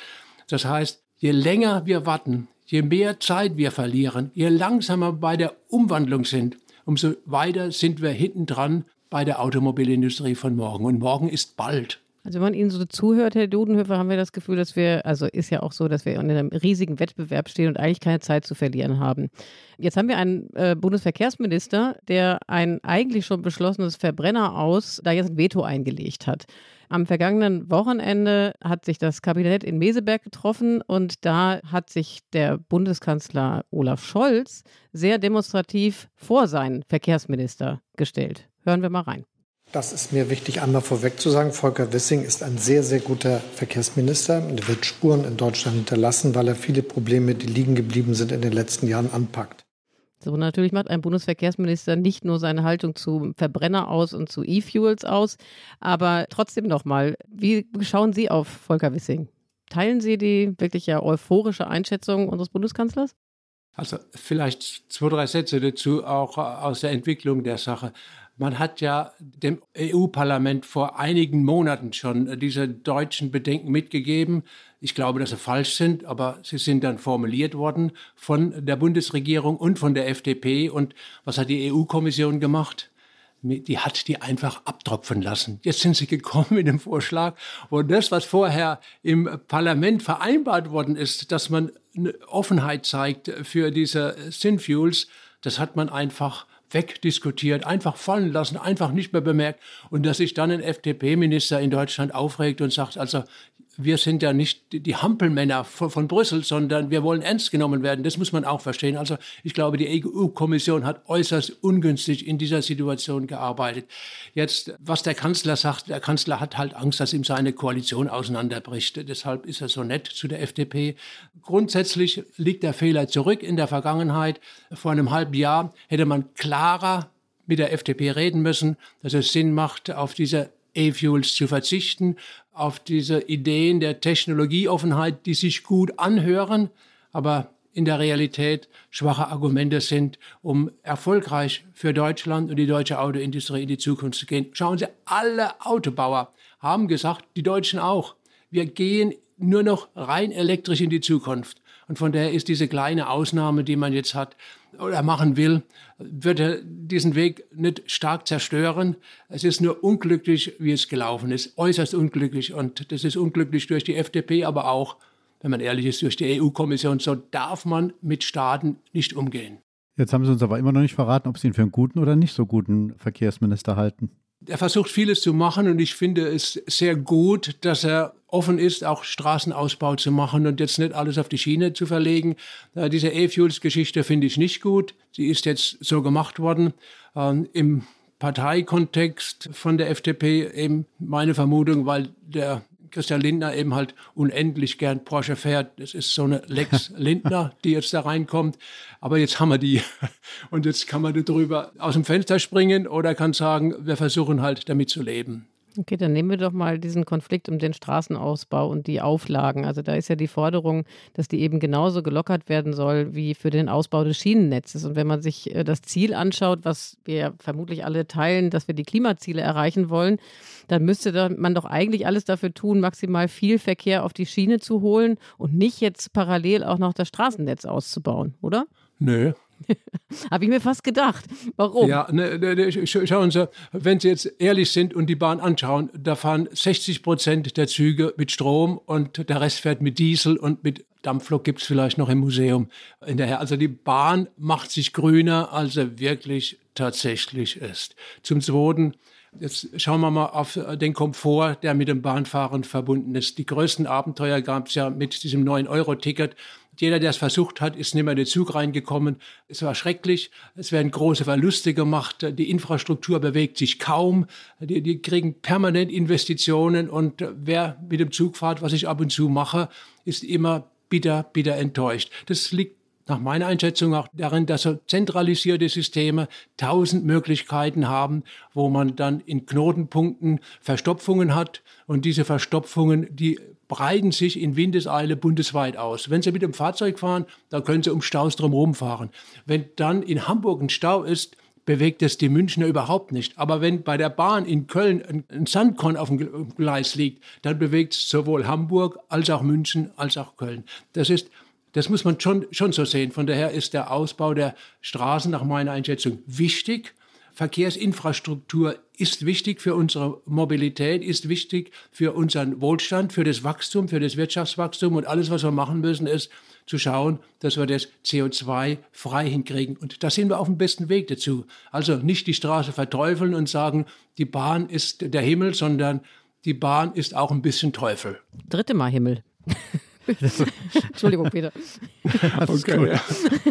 Das heißt, je länger wir warten, je mehr Zeit wir verlieren, je langsamer bei der Umwandlung sind, umso weiter sind wir hinten dran bei der Automobilindustrie von morgen. Und morgen ist bald. Also wenn man Ihnen so zuhört, Herr Dudenhöffer, haben wir das Gefühl, dass wir, also ist ja auch so, dass wir in einem riesigen Wettbewerb stehen und eigentlich keine Zeit zu verlieren haben. Jetzt haben wir einen äh, Bundesverkehrsminister, der ein eigentlich schon beschlossenes Verbrenneraus, da jetzt ein Veto eingelegt hat. Am vergangenen Wochenende hat sich das Kabinett in Meseberg getroffen und da hat sich der Bundeskanzler Olaf Scholz sehr demonstrativ vor seinen Verkehrsminister gestellt. Hören wir mal rein. Das ist mir wichtig, einmal vorweg zu sagen. Volker Wissing ist ein sehr, sehr guter Verkehrsminister. Er wird Spuren in Deutschland hinterlassen, weil er viele Probleme, die liegen geblieben sind, in den letzten Jahren anpackt. So, natürlich macht ein Bundesverkehrsminister nicht nur seine Haltung zu Verbrenner aus und zu E-Fuels aus, aber trotzdem nochmal, wie schauen Sie auf Volker Wissing? Teilen Sie die wirklich ja euphorische Einschätzung unseres Bundeskanzlers? Also vielleicht zwei, drei Sätze dazu, auch aus der Entwicklung der Sache. Man hat ja dem E U-Parlament vor einigen Monaten schon diese deutschen Bedenken mitgegeben. Ich glaube, dass sie falsch sind, aber sie sind dann formuliert worden von der Bundesregierung und von der F D P. Und was hat die E U-Kommission gemacht? die hat die einfach abtropfen lassen. Jetzt sind sie gekommen mit dem Vorschlag, wo das, was vorher im Parlament vereinbart worden ist, dass man eine Offenheit zeigt für diese Synfuels, das hat man einfach wegdiskutiert, einfach fallen lassen, einfach nicht mehr bemerkt. Und dass sich dann ein F D P-Minister in Deutschland aufregt und sagt, also wir sind ja nicht die Hampelmänner von, von Brüssel, sondern wir wollen ernst genommen werden. Das muss man auch verstehen. Also ich glaube, die E U-Kommission hat äußerst ungünstig in dieser Situation gearbeitet. Jetzt, was der Kanzler sagt, der Kanzler hat halt Angst, dass ihm seine Koalition auseinanderbricht. Deshalb ist er so nett zu der F D P. Grundsätzlich liegt der Fehler zurück in der Vergangenheit. Vor einem halben Jahr hätte man klarer mit der F D P reden müssen, dass es Sinn macht, auf diese E-Fuels zu verzichten, auf diese Ideen der Technologieoffenheit, die sich gut anhören, aber in der Realität schwache Argumente sind, um erfolgreich für Deutschland und die deutsche Autoindustrie in die Zukunft zu gehen. Schauen Sie, alle Autobauer haben gesagt, die Deutschen auch, wir gehen nur noch rein elektrisch in die Zukunft. Und von daher ist diese kleine Ausnahme, die man jetzt hat oder machen will, würde diesen Weg nicht stark zerstören. Es ist nur unglücklich, wie es gelaufen ist, äußerst unglücklich. Und das ist unglücklich durch die F D P, aber auch, wenn man ehrlich ist, durch die E U-Kommission. So darf man mit Staaten nicht umgehen. Jetzt haben Sie uns aber immer noch nicht verraten, ob Sie ihn für einen guten oder nicht so guten Verkehrsminister halten. Er versucht vieles zu machen und ich finde es sehr gut, dass er offen ist, auch Straßenausbau zu machen und jetzt nicht alles auf die Schiene zu verlegen. Äh, diese E-Fuels-Geschichte finde ich nicht gut. Sie ist jetzt so gemacht worden. Ähm, im Parteikontext von der F D P eben meine Vermutung, weil der Christian Lindner eben halt unendlich gern Porsche fährt. Das ist so eine Lex Lindner, die jetzt da reinkommt. Aber jetzt haben wir die. Und jetzt kann man darüber aus dem Fenster springen oder kann sagen, wir versuchen halt damit zu leben. Okay, dann nehmen wir doch mal diesen Konflikt um den Straßenausbau und die Auflagen. Also da ist ja die Forderung, dass die eben genauso gelockert werden soll wie für den Ausbau des Schienennetzes. Und wenn man sich das Ziel anschaut, was wir vermutlich alle teilen, dass wir die Klimaziele erreichen wollen, dann müsste man doch eigentlich alles dafür tun, maximal viel Verkehr auf die Schiene zu holen und nicht jetzt parallel auch noch das Straßennetz auszubauen, oder? Nö. Habe ich mir fast gedacht. Warum? Ja, ne, ne, schauen Sie, wenn Sie jetzt ehrlich sind und die Bahn anschauen, da fahren sechzig Prozent der Züge mit Strom und der Rest fährt mit Diesel und mit Dampflok gibt es vielleicht noch im Museum hinterher. Also die Bahn macht sich grüner, als er wirklich tatsächlich ist. Zum Zweiten, jetzt schauen wir mal auf den Komfort, der mit dem Bahnfahren verbunden ist. Die größten Abenteuer gab es ja mit diesem neun Euro Ticket. Jeder, der es versucht hat, ist nicht mehr in den Zug reingekommen. Es war schrecklich. Es werden große Verluste gemacht. Die Infrastruktur bewegt sich kaum. Die, die kriegen permanent Investitionen. Und wer mit dem Zug fährt, was ich ab und zu mache, ist immer bitter, bitter enttäuscht. Das liegt nach meiner Einschätzung auch darin, dass so zentralisierte Systeme tausend Möglichkeiten haben, wo man dann in Knotenpunkten Verstopfungen hat. Und diese Verstopfungen, die breiten sich in Windeseile bundesweit aus. Wenn Sie mit dem Fahrzeug fahren, dann können Sie um Staus drumherum fahren. Wenn dann in Hamburg ein Stau ist, bewegt es die Münchner überhaupt nicht. Aber wenn bei der Bahn in Köln ein Sandkorn auf dem Gleis liegt, dann bewegt es sowohl Hamburg als auch München als auch Köln. Das ist Das muss man schon, schon so sehen. Von daher ist der Ausbau der Straßen nach meiner Einschätzung wichtig. Verkehrsinfrastruktur ist wichtig für unsere Mobilität, ist wichtig für unseren Wohlstand, für das Wachstum, für das Wirtschaftswachstum. Und alles, was wir machen müssen, ist zu schauen, dass wir das C O zwei frei hinkriegen. Und da sind wir auf dem besten Weg dazu. Also nicht die Straße verteufeln und sagen, die Bahn ist der Himmel, sondern die Bahn ist auch ein bisschen Teufel. Dritte Mal Himmel. Entschuldigung, Peter. Alles okay, gut. Ja.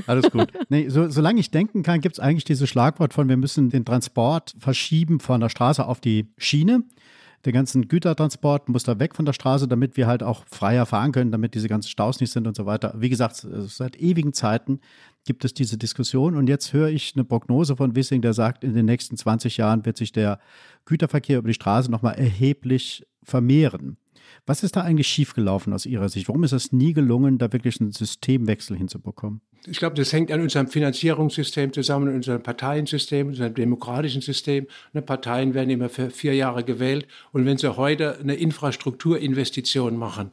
Alles gut. Nee, so, solange ich denken kann, gibt es eigentlich dieses Schlagwort von, wir müssen den Transport verschieben von der Straße auf die Schiene. Der ganze Gütertransport muss da weg von der Straße, damit wir halt auch freier fahren können, damit diese ganzen Staus nicht sind und so weiter. Wie gesagt, seit ewigen Zeiten gibt es diese Diskussion. Und jetzt höre ich eine Prognose von Wissing, der sagt, in den nächsten zwanzig Jahren wird sich der Güterverkehr über die Straße nochmal erheblich vermehren. Was ist da eigentlich schiefgelaufen aus Ihrer Sicht? Warum ist es nie gelungen, da wirklich einen Systemwechsel hinzubekommen? Ich glaube, das hängt an unserem Finanzierungssystem zusammen, unserem Parteiensystem, unserem demokratischen System. Und Parteien werden immer für vier Jahre gewählt. Und wenn sie heute eine Infrastrukturinvestition machen,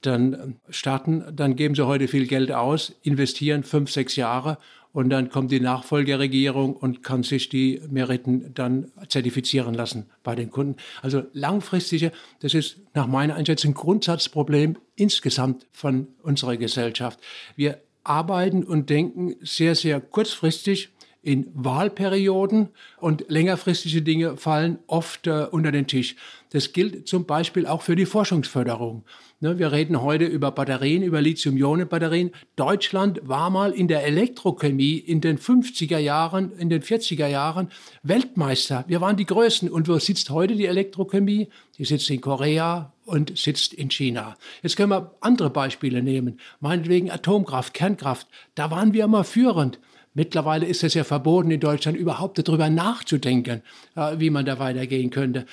dann starten, dann geben sie heute viel Geld aus, investieren fünf, sechs Jahre. Und dann kommt die Nachfolgeregierung und kann sich die Meriten dann zertifizieren lassen bei den Kunden. Also langfristige, das ist nach meiner Einschätzung ein Grundsatzproblem insgesamt von unserer Gesellschaft. Wir arbeiten und denken sehr, sehr kurzfristig in Wahlperioden und längerfristige Dinge fallen oft äh, unter den Tisch. Das gilt zum Beispiel auch für die Forschungsförderung. Ne, wir reden heute über Batterien, über Lithium-Ionen-Batterien. Deutschland war mal in der Elektrochemie in den fünfziger Jahren, in den vierziger Jahren Weltmeister. Wir waren die Größten. Und wo sitzt heute die Elektrochemie? Die sitzt in Korea und sitzt in China. Jetzt können wir andere Beispiele nehmen. Meinetwegen Atomkraft, Kernkraft. Da waren wir mal führend. Mittlerweile ist es ja verboten, in Deutschland überhaupt darüber nachzudenken, wie man da weitergehen könnte.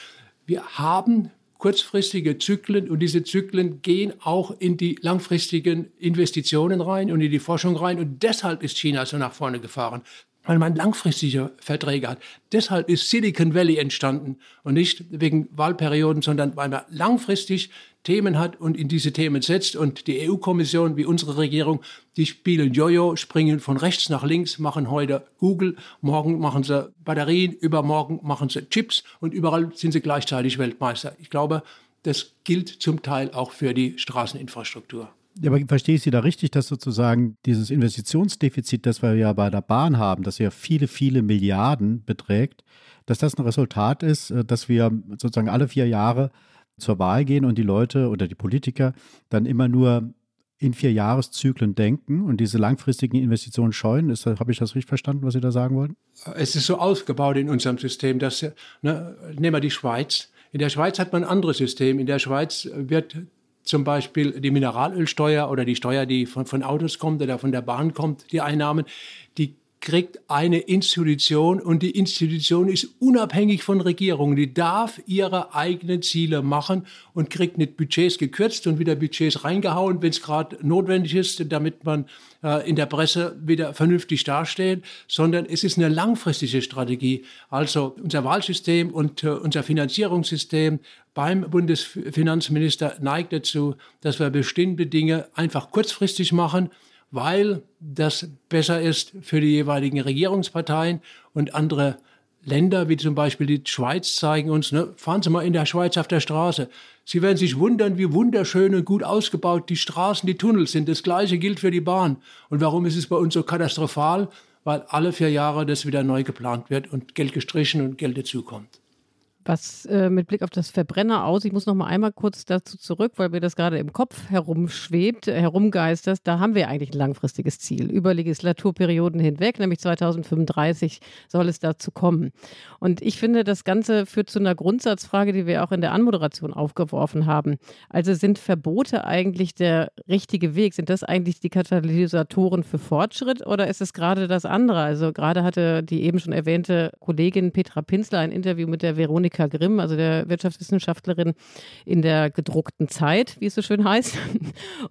Wir haben kurzfristige Zyklen und diese Zyklen gehen auch in die langfristigen Investitionen rein und in die Forschung rein. Und deshalb ist China so nach vorne gefahren, weil man langfristige Verträge hat. Deshalb ist Silicon Valley entstanden und nicht wegen Wahlperioden, sondern weil man langfristig Themen hat und in diese Themen setzt. Und die E U-Kommission, wie unsere Regierung, die spielen Jojo, springen von rechts nach links, machen heute Google, morgen machen sie Batterien, übermorgen machen sie Chips und überall sind sie gleichzeitig Weltmeister. Ich glaube, das gilt zum Teil auch für die Straßeninfrastruktur. Ja, aber verstehe ich Sie da richtig, dass sozusagen dieses Investitionsdefizit, das wir ja bei der Bahn haben, das ja viele, viele Milliarden beträgt, dass das ein Resultat ist, dass wir sozusagen alle vier Jahre zur Wahl gehen und die Leute oder die Politiker dann immer nur in vier Jahreszyklen denken und diese langfristigen Investitionen scheuen? Ist, habe ich das richtig verstanden, was Sie da sagen wollen? Es ist so aufgebaut in unserem System, dass, ne, nehmen wir die Schweiz. In der Schweiz hat man ein anderes System. In der Schweiz wird zum Beispiel die Mineralölsteuer oder die Steuer, die von, von Autos kommt oder von der Bahn kommt, die Einnahmen, die kriegt eine Institution und die Institution ist unabhängig von Regierungen. Die darf ihre eigenen Ziele machen und kriegt nicht Budgets gekürzt und wieder Budgets reingehauen, wenn es gerade notwendig ist, damit man äh, in der Presse wieder vernünftig dasteht, sondern es ist eine langfristige Strategie. Also unser Wahlsystem und äh, unser Finanzierungssystem beim Bundesfinanzminister neigt dazu, dass wir bestimmte Dinge einfach kurzfristig machen, weil das besser ist für die jeweiligen Regierungsparteien und andere Länder, wie zum Beispiel die Schweiz, zeigen uns, ne, fahren Sie mal in der Schweiz auf der Straße. Sie werden sich wundern, wie wunderschön und gut ausgebaut die Straßen, die Tunnel sind. Das Gleiche gilt für die Bahn. Und warum ist es bei uns so katastrophal? Weil alle vier Jahre das wieder neu geplant wird und Geld gestrichen und Geld dazukommt. Was äh, mit Blick auf das Verbrenner aus, ich muss noch mal einmal kurz dazu zurück, weil mir das gerade im Kopf herumschwebt, herumgeistert, da haben wir eigentlich ein langfristiges Ziel über Legislaturperioden hinweg, nämlich zweitausendfünfunddreißig soll es dazu kommen. Und ich finde, das Ganze führt zu einer Grundsatzfrage, die wir auch in der Anmoderation aufgeworfen haben. Also sind Verbote eigentlich der richtige Weg? Sind das eigentlich die Katalysatoren für Fortschritt oder ist es gerade das andere? Also gerade hatte die eben schon erwähnte Kollegin Petra Pinzler ein Interview mit der Veronika Grimm, also der Wirtschaftswissenschaftlerin in der gedruckten Zeit, wie es so schön heißt.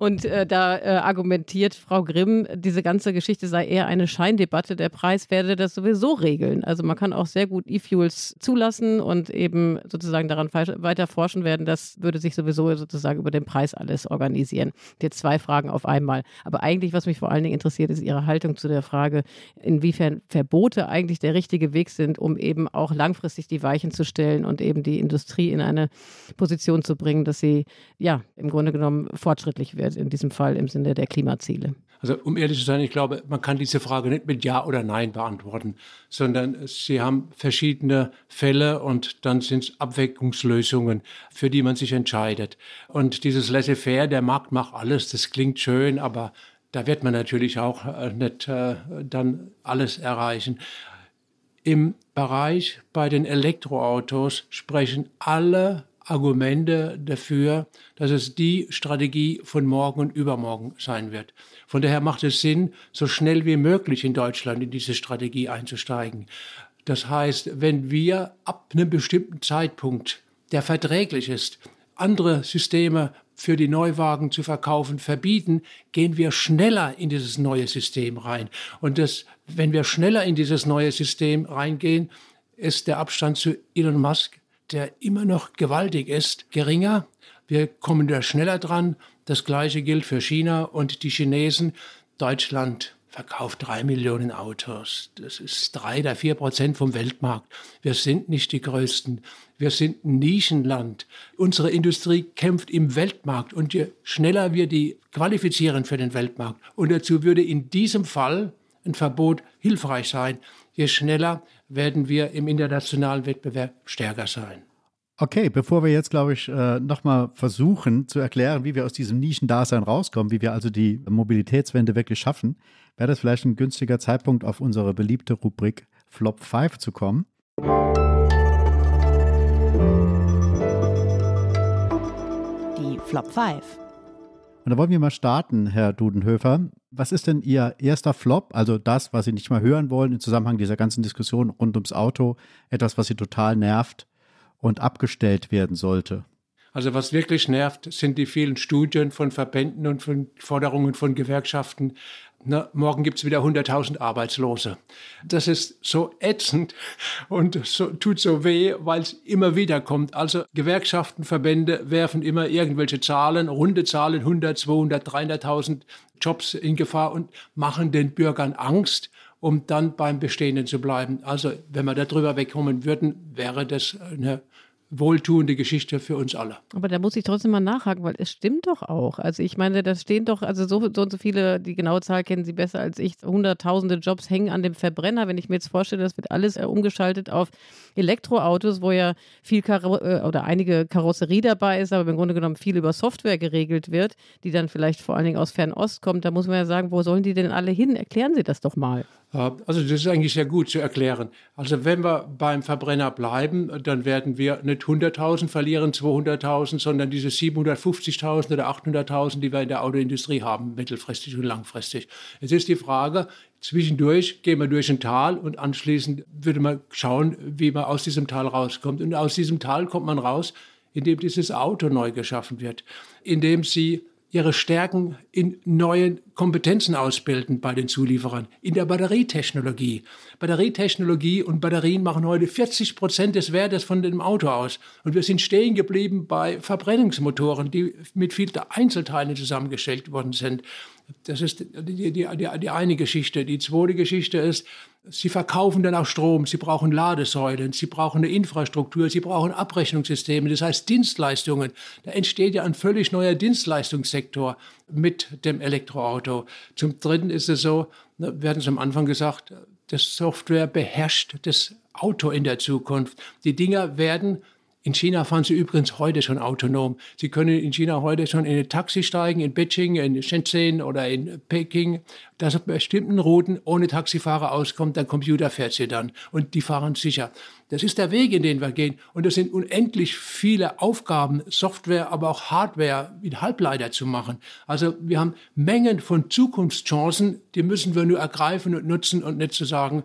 Und äh, da äh, argumentiert Frau Grimm, diese ganze Geschichte sei eher eine Scheindebatte. Der Preis werde das sowieso regeln. Also man kann auch sehr gut E-Fuels zulassen und eben sozusagen daran weiter forschen werden. Das würde sich sowieso sozusagen über den Preis alles organisieren. Jetzt zwei Fragen auf einmal. Aber eigentlich, was mich vor allen Dingen interessiert, ist Ihre Haltung zu der Frage, inwiefern Verbote eigentlich der richtige Weg sind, um eben auch langfristig die Weichen zu stellen und eben die Industrie in eine Position zu bringen, dass sie ja im Grunde genommen fortschrittlich wird, in diesem Fall im Sinne der Klimaziele. Also um ehrlich zu sein, ich glaube, man kann diese Frage nicht mit Ja oder Nein beantworten, sondern sie haben verschiedene Fälle und dann sind es Abwägungslösungen, für die man sich entscheidet. Und dieses Laissez-faire, der Markt macht alles, das klingt schön, aber da wird man natürlich auch nicht äh, dann alles erreichen. Im Bereich bei den Elektroautos sprechen alle Argumente dafür, dass es die Strategie von morgen und übermorgen sein wird. Von daher macht es Sinn, so schnell wie möglich in Deutschland in diese Strategie einzusteigen. Das heißt, wenn wir ab einem bestimmten Zeitpunkt, der verträglich ist, andere Systeme für die Neuwagen zu verkaufen, verbieten, gehen wir schneller in dieses neue System rein. Und das, wenn wir schneller in dieses neue System reingehen, ist der Abstand zu Elon Musk, der immer noch gewaltig ist, geringer. Wir kommen da schneller dran. Das Gleiche gilt für China und die Chinesen. Deutschland verkauft drei Millionen Autos. Das ist drei oder vier Prozent vom Weltmarkt. Wir sind nicht die Größten. Wir sind ein Nischenland. Unsere Industrie kämpft im Weltmarkt. Und je schneller wir die qualifizieren für den Weltmarkt, und dazu würde in diesem Fall ein Verbot hilfreich sein, je schneller werden wir im internationalen Wettbewerb stärker sein. Okay, bevor wir jetzt, glaube ich, nochmal versuchen zu erklären, wie wir aus diesem Nischendasein rauskommen, wie wir also die Mobilitätswende wirklich schaffen, wäre das vielleicht ein günstiger Zeitpunkt, auf unsere beliebte Rubrik Flop fünf zu kommen. Die Flop fünf. Und da wollen wir mal starten, Herr Dudenhöffer. Was ist denn Ihr erster Flop, also das, was Sie nicht mal hören wollen im Zusammenhang dieser ganzen Diskussion rund ums Auto, etwas, was Sie total nervt und abgestellt werden sollte? Also was wirklich nervt, sind die vielen Studien von Verbänden und von Forderungen von Gewerkschaften. Na, morgen gibt es wieder hunderttausend Arbeitslose. Das ist so ätzend und so, tut so weh, weil es immer wieder kommt. Also Gewerkschaften, Verbände werfen immer irgendwelche Zahlen, runde Zahlen, hundert, zweihundert, dreihunderttausend Jobs in Gefahr und machen den Bürgern Angst, um dann beim Bestehenden zu bleiben. Also wenn wir da drüber wegkommen würden, wäre das eine wohltuende Geschichte für uns alle. Aber da muss ich trotzdem mal nachhaken, weil es stimmt doch auch. Also ich meine, da stehen doch, also so, so und so viele, die genaue Zahl kennen Sie besser als ich, hunderttausende Jobs hängen an dem Verbrenner. Wenn ich mir jetzt vorstelle, das wird alles umgeschaltet auf Elektroautos, wo ja viel Karo- oder einige Karosserie dabei ist, aber im Grunde genommen viel über Software geregelt wird, die dann vielleicht vor allen Dingen aus Fernost kommt. Da muss man ja sagen, wo sollen die denn alle hin? Erklären Sie das doch mal. Also das ist eigentlich sehr gut zu erklären. Also wenn wir beim Verbrenner bleiben, dann werden wir nicht hunderttausend verlieren, zweihunderttausend, sondern diese siebenhundertfünfzigtausend oder achthunderttausend, die wir in der Autoindustrie haben, mittelfristig und langfristig. Jetzt ist die Frage, zwischendurch gehen wir durch ein Tal und anschließend würde man schauen, wie man aus diesem Tal rauskommt. Und aus diesem Tal kommt man raus, indem dieses Auto neu geschaffen wird, indem sie ihre Stärken in neuen Kompetenzen ausbilden bei den Zulieferern, in der Batterietechnologie. Batterietechnologie und Batterien machen heute vierzig Prozent des Wertes von dem Auto aus. Und wir sind stehen geblieben bei Verbrennungsmotoren, die mit vielen Einzelteilen zusammengestellt worden sind. Das ist die, die, die, die eine Geschichte. Die zweite Geschichte ist, sie verkaufen dann auch Strom, sie brauchen Ladesäulen, sie brauchen eine Infrastruktur, sie brauchen Abrechnungssysteme, das heißt Dienstleistungen. Da entsteht ja ein völlig neuer Dienstleistungssektor mit dem Elektroauto. Zum Dritten ist es so, wir hatten es am Anfang gesagt, das Software beherrscht das Auto in der Zukunft. Die Dinger werden... In China fahren sie übrigens heute schon autonom. Sie können in China heute schon in ein Taxi steigen, in Beijing, in Shenzhen oder in Peking, dass auf bestimmten Routen ohne Taxifahrer auskommt, der Computer fährt sie dann und die fahren sicher. Das ist der Weg, in den wir gehen und es sind unendlich viele Aufgaben, Software, aber auch Hardware mit Halbleiter zu machen. Also wir haben Mengen von Zukunftschancen, die müssen wir nur ergreifen und nutzen und nicht zu sagen,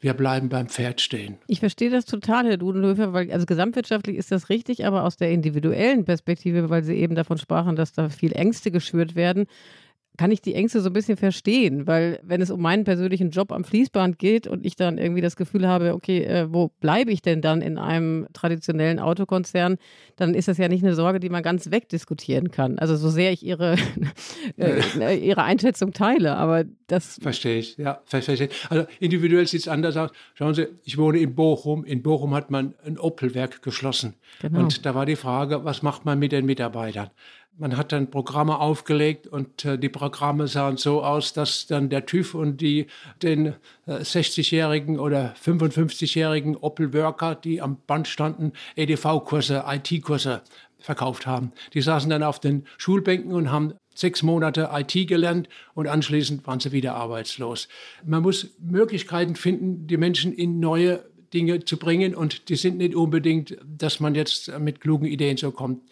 wir bleiben beim Pferd stehen. Ich verstehe das total, Herr Dudenhöffer, weil also gesamtwirtschaftlich ist das richtig, aber aus der individuellen Perspektive, weil Sie eben davon sprachen, dass da viel Ängste geschürt werden, kann ich die Ängste so ein bisschen verstehen, weil wenn es um meinen persönlichen Job am Fließband geht und ich dann irgendwie das Gefühl habe, okay, äh, wo bleibe ich denn dann in einem traditionellen Autokonzern, dann ist das ja nicht eine Sorge, die man ganz wegdiskutieren kann. Also so sehr ich Ihre, äh, ihre Einschätzung teile, aber das... Verstehe ich, ja, verstehe ich. Also individuell sieht es anders aus. Schauen Sie, ich wohne in Bochum. In Bochum hat man ein Opelwerk geschlossen. Genau. Und da war die Frage, was macht man mit den Mitarbeitern? Man hat dann Programme aufgelegt und äh, die Programme sahen so aus, dass dann der TÜV und die den äh, sechzigjährigen oder fünfundfünfzigjährigen Opel-Worker, die am Band standen, E D V-Kurse, I T-Kurse verkauft haben. Die saßen dann auf den Schulbänken und haben sechs Monate I T gelernt und anschließend waren sie wieder arbeitslos. Man muss Möglichkeiten finden, die Menschen in neue Dinge zu bringen und die sind nicht unbedingt, dass man jetzt mit klugen Ideen so kommt.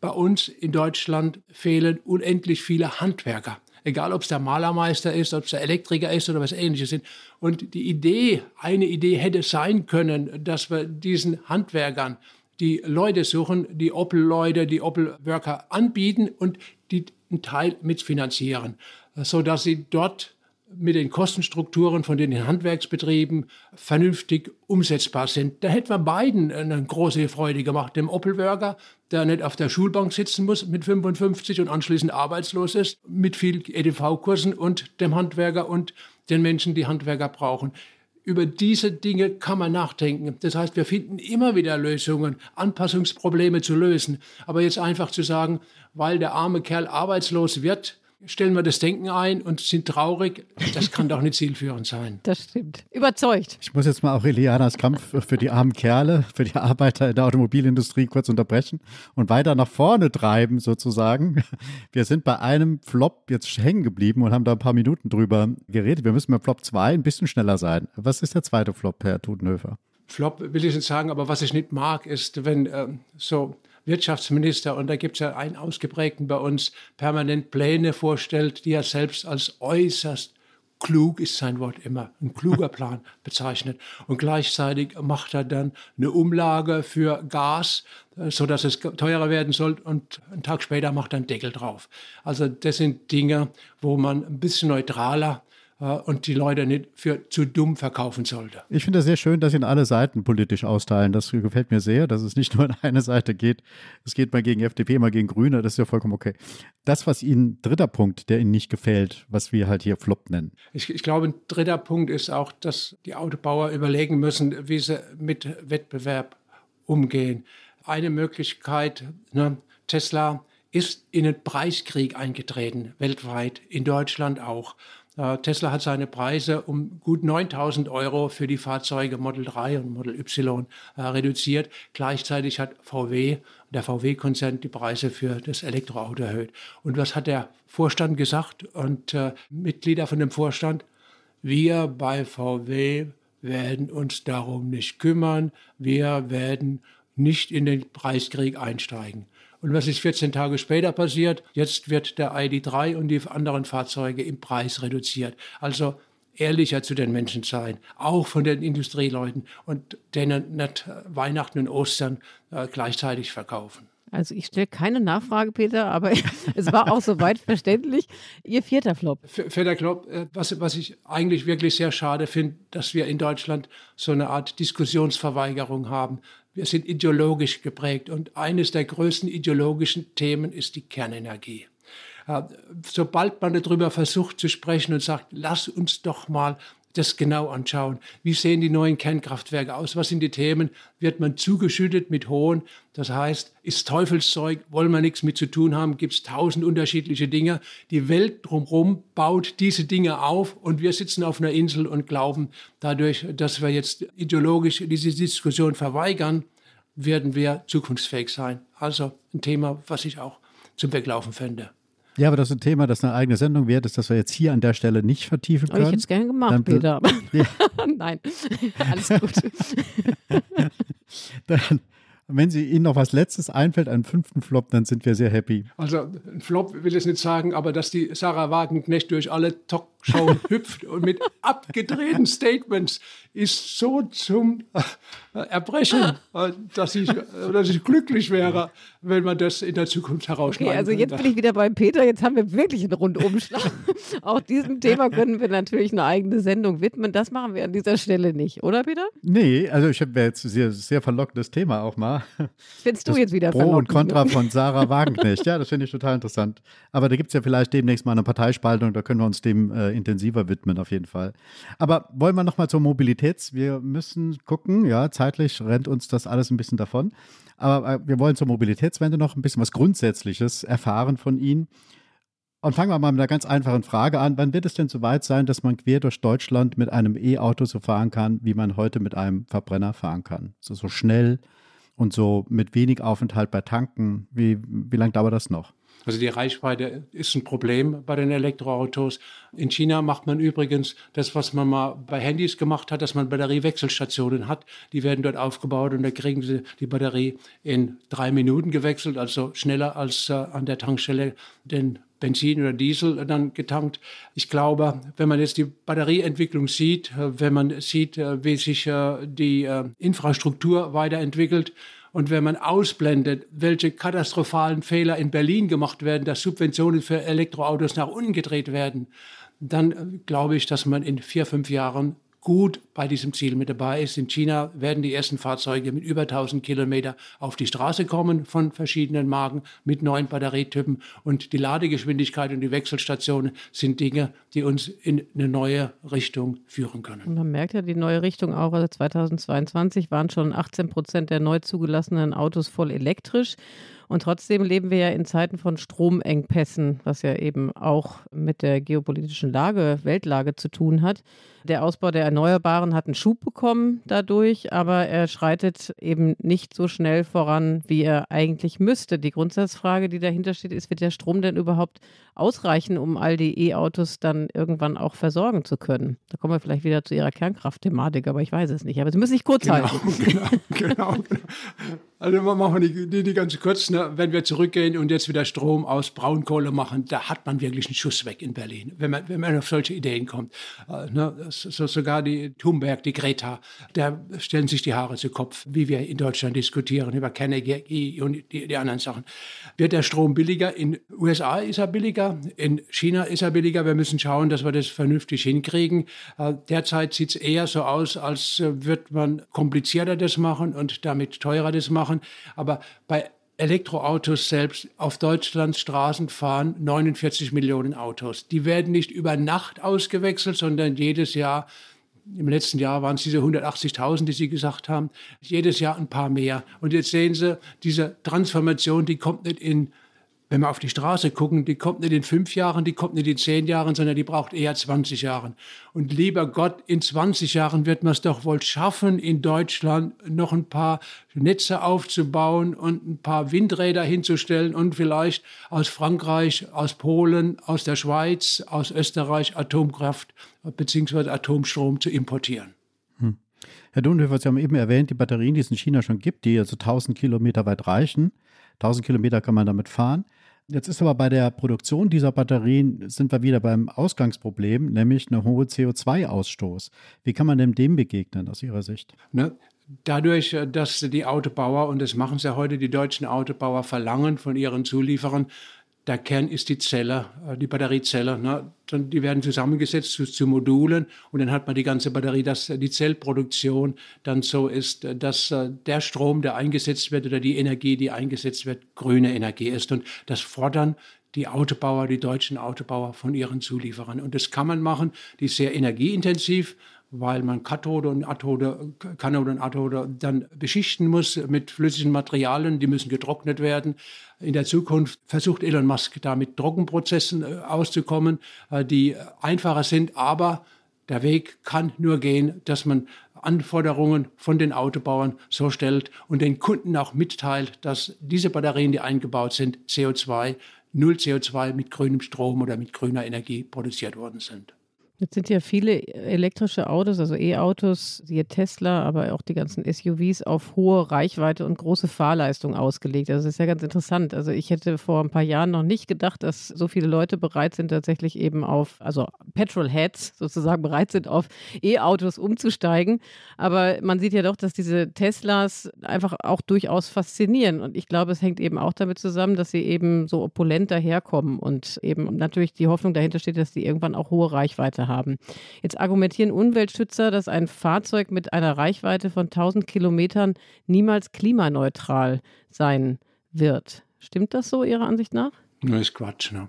Bei uns in Deutschland fehlen unendlich viele Handwerker. Egal, ob es der Malermeister ist, ob es der Elektriker ist oder was Ähnliches sind. Und die Idee, eine Idee hätte sein können, dass wir diesen Handwerkern die Leute suchen, die Opel-Leute, die Opel-Worker anbieten und die einen Teil mitfinanzieren, sodass sie dort mit den Kostenstrukturen von den Handwerksbetrieben vernünftig umsetzbar sind. Da hätten wir beiden eine große Freude gemacht, dem Opel-Worker, der nicht auf der Schulbank sitzen muss mit fünfundfünfzig und anschließend arbeitslos ist, mit viel E D V-Kursen und dem Handwerker und den Menschen, die Handwerker brauchen. Über diese Dinge kann man nachdenken. Das heißt, wir finden immer wieder Lösungen, Anpassungsprobleme zu lösen. Aber jetzt einfach zu sagen, weil der arme Kerl arbeitslos wird, stellen wir das Denken ein und sind traurig. Das kann doch nicht zielführend sein. Das stimmt. Überzeugt. Ich muss jetzt mal auch Ilianas Kampf für die armen Kerle, für die Arbeiter in der Automobilindustrie kurz unterbrechen und weiter nach vorne treiben sozusagen. Wir sind bei einem Flop jetzt hängen geblieben und haben da ein paar Minuten drüber geredet. Wir müssen mit Flop zwei ein bisschen schneller sein. Was ist der zweite Flop, Herr Dudenhöffer? Flop will ich nicht sagen, aber was ich nicht mag, ist, wenn äh, so Wirtschaftsminister, und da gibt es ja einen ausgeprägten bei uns, permanent Pläne vorstellt, die er selbst als äußerst klug, ist sein Wort immer, ein kluger Plan bezeichnet. Und gleichzeitig macht er dann eine Umlage für Gas, sodass es teurer werden soll, und einen Tag später macht er einen Deckel drauf. Also das sind Dinge, wo man ein bisschen neutraler und die Leute nicht für zu dumm verkaufen sollte. Ich finde das sehr schön, dass Sie in alle Seiten politisch austeilen. Das gefällt mir sehr, dass es nicht nur in eine Seite geht. Es geht mal gegen F D P, mal gegen Grüne. Das ist ja vollkommen okay. Das, was Ihnen, dritter Punkt, der Ihnen nicht gefällt, was wir halt hier Flop nennen. Ich, ich glaube, ein dritter Punkt ist auch, dass die Autobauer überlegen müssen, wie sie mit Wettbewerb umgehen. Eine Möglichkeit, ne, Tesla ist in einen Preiskrieg eingetreten, weltweit, in Deutschland auch. Tesla hat seine Preise um gut neuntausend Euro für die Fahrzeuge Model drei und Model Y äh, reduziert. Gleichzeitig hat V W, der V W-Konzern, die Preise für das Elektroauto erhöht. Und was hat der Vorstand gesagt und äh, Mitglieder von dem Vorstand? Wir bei V W werden uns darum nicht kümmern. Wir werden nicht in den Preiskrieg einsteigen. Und was ist vierzehn Tage später passiert? Jetzt wird der I D drei und die anderen Fahrzeuge im Preis reduziert. Also ehrlicher zu den Menschen sein, auch von den Industrieleuten, und denen nicht Weihnachten und Ostern äh, gleichzeitig verkaufen. Also ich stelle keine Nachfrage, Peter, aber es war auch soweit verständlich. Ihr vierter Flop. Vierter Flop, was, was ich eigentlich wirklich sehr schade finde, dass wir in Deutschland so eine Art Diskussionsverweigerung haben. Wir sind ideologisch geprägt, und eines der größten ideologischen Themen ist die Kernenergie. Sobald man darüber versucht zu sprechen und sagt, lass uns doch mal das genau anschauen. Wie sehen die neuen Kernkraftwerke aus? Was sind die Themen? Wird man zugeschüttet mit Hohn? Das heißt, ist Teufelszeug, wollen wir nichts mit zu tun haben, gibt es tausend unterschiedliche Dinge. Die Welt drumherum baut diese Dinge auf, und wir sitzen auf einer Insel und glauben, dadurch, dass wir jetzt ideologisch diese Diskussion verweigern, werden wir zukunftsfähig sein. Also ein Thema, was ich auch zum Weglaufen fände. Ja, aber das ist ein Thema, das eine eigene Sendung wert ist, das wir jetzt hier an der Stelle nicht vertiefen können. Habe ich jetzt gerne gemacht, dann, Peter. Ja. Nein, alles gut. Dann, wenn Sie Ihnen noch was Letztes einfällt, einen fünften Flop, dann sind wir sehr happy. Also ein Flop will ich nicht sagen, aber dass die Sarah Wagenknecht durch alle Talkshows hüpft und mit abgedrehten Statements ist so zum Erbrechen, dass ich, dass ich glücklich wäre, wenn man das in der Zukunft herausschneidet. Okay, also jetzt bin ich wieder bei Peter, jetzt haben wir wirklich einen Rundumschlag. Auch diesem Thema können wir natürlich eine eigene Sendung widmen. Das machen wir an dieser Stelle nicht, oder Peter? Nee, also ich habe jetzt ein sehr, sehr verlockendes Thema auch mal. Findest du das jetzt wieder verlockend? Pro und Contra von Sarah Wagenknecht, ja, das finde ich total interessant. Aber da gibt es ja vielleicht demnächst mal eine Parteispaltung, da können wir uns dem äh, intensiver widmen auf jeden Fall. Aber wollen wir nochmal zur Mobilitäts, wir müssen gucken, ja, zeitlich rennt uns das alles ein bisschen davon. Aber wir wollen zur Mobilitätswende noch ein bisschen was Grundsätzliches erfahren von Ihnen. Und fangen wir mal mit einer ganz einfachen Frage an. Wann wird es denn so weit sein, dass man quer durch Deutschland mit einem E-Auto so fahren kann, wie man heute mit einem Verbrenner fahren kann? So, so schnell und so mit wenig Aufenthalt bei Tanken. Wie, wie lange dauert das noch? Also die Reichweite ist ein Problem bei den Elektroautos. In China macht man übrigens das, was man mal bei Handys gemacht hat, dass man Batteriewechselstationen hat. Die werden dort aufgebaut, und da kriegen sie die Batterie in drei Minuten gewechselt, also schneller als äh, an der Tankstelle den Benzin oder Diesel dann getankt. Ich glaube, wenn man jetzt die Batterieentwicklung sieht, wenn man sieht, wie sich äh, die äh, Infrastruktur weiterentwickelt, und wenn man ausblendet, welche katastrophalen Fehler in Berlin gemacht werden, dass Subventionen für Elektroautos nach unten gedreht werden, dann glaube ich, dass man in vier, fünf Jahren gut bei diesem Ziel mit dabei ist. In China werden die ersten Fahrzeuge mit über tausend Kilometer auf die Straße kommen von verschiedenen Marken mit neuen Batterietypen. Und die Ladegeschwindigkeit und die Wechselstationen sind Dinge, die uns in eine neue Richtung führen können. Und man merkt ja die neue Richtung auch. Also zweitausendzweiundzwanzig waren schon achtzehn Prozent der neu zugelassenen Autos voll elektrisch. Und trotzdem leben wir ja in Zeiten von Stromengpässen, was ja eben auch mit der geopolitischen Lage, Weltlage zu tun hat. Der Ausbau der Erneuerbaren hat einen Schub bekommen dadurch, aber er schreitet eben nicht so schnell voran, wie er eigentlich müsste. Die Grundsatzfrage, die dahinter steht, ist, wird der Strom denn überhaupt ausreichen, um all die E-Autos dann irgendwann auch versorgen zu können? Da kommen wir vielleicht wieder zu Ihrer Kernkraftthematik, aber ich weiß es nicht. Aber Sie müssen sich kurz genau, halten. Genau, genau, genau. Also wir machen die, die, die ganz kurz, ne? Wenn wir zurückgehen und jetzt wieder Strom aus Braunkohle machen, da hat man wirklich einen Schuss weg in Berlin, wenn man, wenn man auf solche Ideen kommt. Äh, ne? so, sogar die Thunberg, die Greta, da stellen sich die Haare zu Kopf, wie wir in Deutschland diskutieren über Kernenergie und die, die anderen Sachen. Wird der Strom billiger? In den U S A ist er billiger, in China ist er billiger. Wir müssen schauen, dass wir das vernünftig hinkriegen. Äh, derzeit sieht es eher so aus, als wird man komplizierter das machen und damit teurer das machen. Aber bei Elektroautos selbst auf Deutschlands Straßen fahren neunundvierzig Millionen Autos. Die werden nicht über Nacht ausgewechselt, sondern jedes Jahr, im letzten Jahr waren es diese hundertachtzigtausend, die Sie gesagt haben, jedes Jahr ein paar mehr. Und jetzt sehen Sie, diese Transformation, die kommt nicht in, wenn wir auf die Straße gucken, die kommt nicht in fünf Jahren, die kommt nicht in zehn Jahren, sondern die braucht eher zwanzig Jahren. Und lieber Gott, in zwanzig Jahren wird man es doch wohl schaffen, in Deutschland noch ein paar Netze aufzubauen und ein paar Windräder hinzustellen und vielleicht aus Frankreich, aus Polen, aus der Schweiz, aus Österreich Atomkraft bzw. Atomstrom zu importieren. Hm. Herr Dudenhöffer, Sie haben eben erwähnt, die Batterien, die es in China schon gibt, die also tausend Kilometer weit reichen. tausend Kilometer kann man damit fahren. Jetzt ist aber bei der Produktion dieser Batterien, sind wir wieder beim Ausgangsproblem, nämlich eine hohe C O zwei Ausstoß. Wie kann man denn dem begegnen aus Ihrer Sicht? Ne? Dadurch, dass die Autobauer, und das machen sie heute, die deutschen Autobauer verlangen von ihren Zulieferern, der Kern ist die Zelle, die Batteriezelle. Ne? Die werden zusammengesetzt zu, zu Modulen und dann hat man die ganze Batterie, dass die Zellproduktion dann so ist, dass der Strom, der eingesetzt wird oder die Energie, die eingesetzt wird, grüne Energie ist. Und das fordern die Autobauer, die deutschen Autobauer von ihren Zulieferern. Und das kann man machen, die ist sehr energieintensiv, weil man Kathode und Anode, Kanode und Anode dann beschichten muss mit flüssigen Materialien, die müssen getrocknet werden. In der Zukunft versucht Elon Musk da mit Trockenprozessen auszukommen, die einfacher sind, aber der Weg kann nur gehen, dass man Anforderungen von den Autobauern so stellt und den Kunden auch mitteilt, dass diese Batterien, die eingebaut sind, C O zwei, null C O zwei mit grünem Strom oder mit grüner Energie produziert worden sind. Jetzt sind ja viele elektrische Autos, also E-Autos, hier Tesla, aber auch die ganzen S U Vs auf hohe Reichweite und große Fahrleistung ausgelegt. Also das ist ja ganz interessant. Also ich hätte vor ein paar Jahren noch nicht gedacht, dass so viele Leute bereit sind, tatsächlich eben auf, also Petrolheads sozusagen bereit sind, auf E-Autos umzusteigen. Aber man sieht ja doch, dass diese Teslas einfach auch durchaus faszinieren. Und ich glaube, es hängt eben auch damit zusammen, dass sie eben so opulent daherkommen und eben natürlich die Hoffnung dahinter steht, dass die irgendwann auch hohe Reichweite haben. haben. Jetzt argumentieren Umweltschützer, dass ein Fahrzeug mit einer Reichweite von tausend Kilometern niemals klimaneutral sein wird. Stimmt das so Ihrer Ansicht nach? Das ist Quatsch. Ne?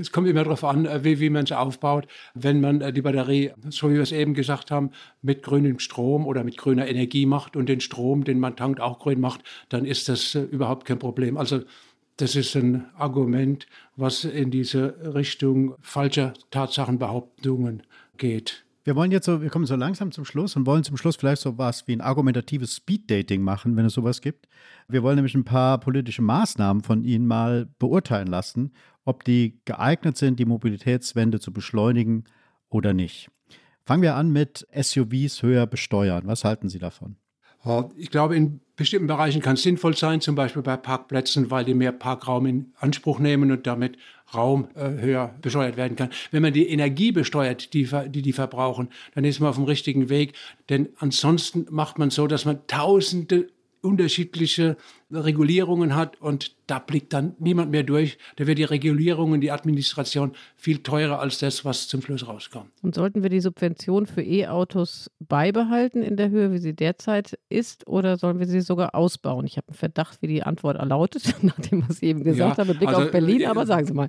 Es kommt immer darauf an, wie, wie man es aufbaut. Wenn man die Batterie, so wie wir es eben gesagt haben, mit grünem Strom oder mit grüner Energie macht und den Strom, den man tankt, auch grün macht, dann ist das überhaupt kein Problem. Also das ist ein Argument, was in diese Richtung falscher Tatsachenbehauptungen geht. Wir wollen jetzt so, wir kommen so langsam zum Schluss und wollen zum Schluss vielleicht so was wie ein argumentatives Speeddating machen, wenn es sowas gibt. Wir wollen nämlich ein paar politische Maßnahmen von Ihnen mal beurteilen lassen, ob die geeignet sind, die Mobilitätswende zu beschleunigen oder nicht. Fangen wir an mit S U Vs höher besteuern. Was halten Sie davon? Ich glaube, in bestimmten Bereichen kann es sinnvoll sein, zum Beispiel bei Parkplätzen, weil die mehr Parkraum in Anspruch nehmen und damit Raum äh, höher besteuert werden kann. Wenn man die Energie besteuert, die, die die verbrauchen, dann ist man auf dem richtigen Weg. Denn ansonsten macht man so, dass man tausende unterschiedliche Regulierungen hat und da blickt dann niemand mehr durch. Da wird die Regulierung und die Administration viel teurer als das, was zum Schluss rauskommt. Und sollten wir die Subvention für E-Autos beibehalten in der Höhe, wie sie derzeit ist, oder sollen wir sie sogar ausbauen? Ich habe einen Verdacht, wie die Antwort lautet, nachdem was ich eben gesagt ja, habe, Blick also, auf Berlin, ja, aber sagen Sie mal.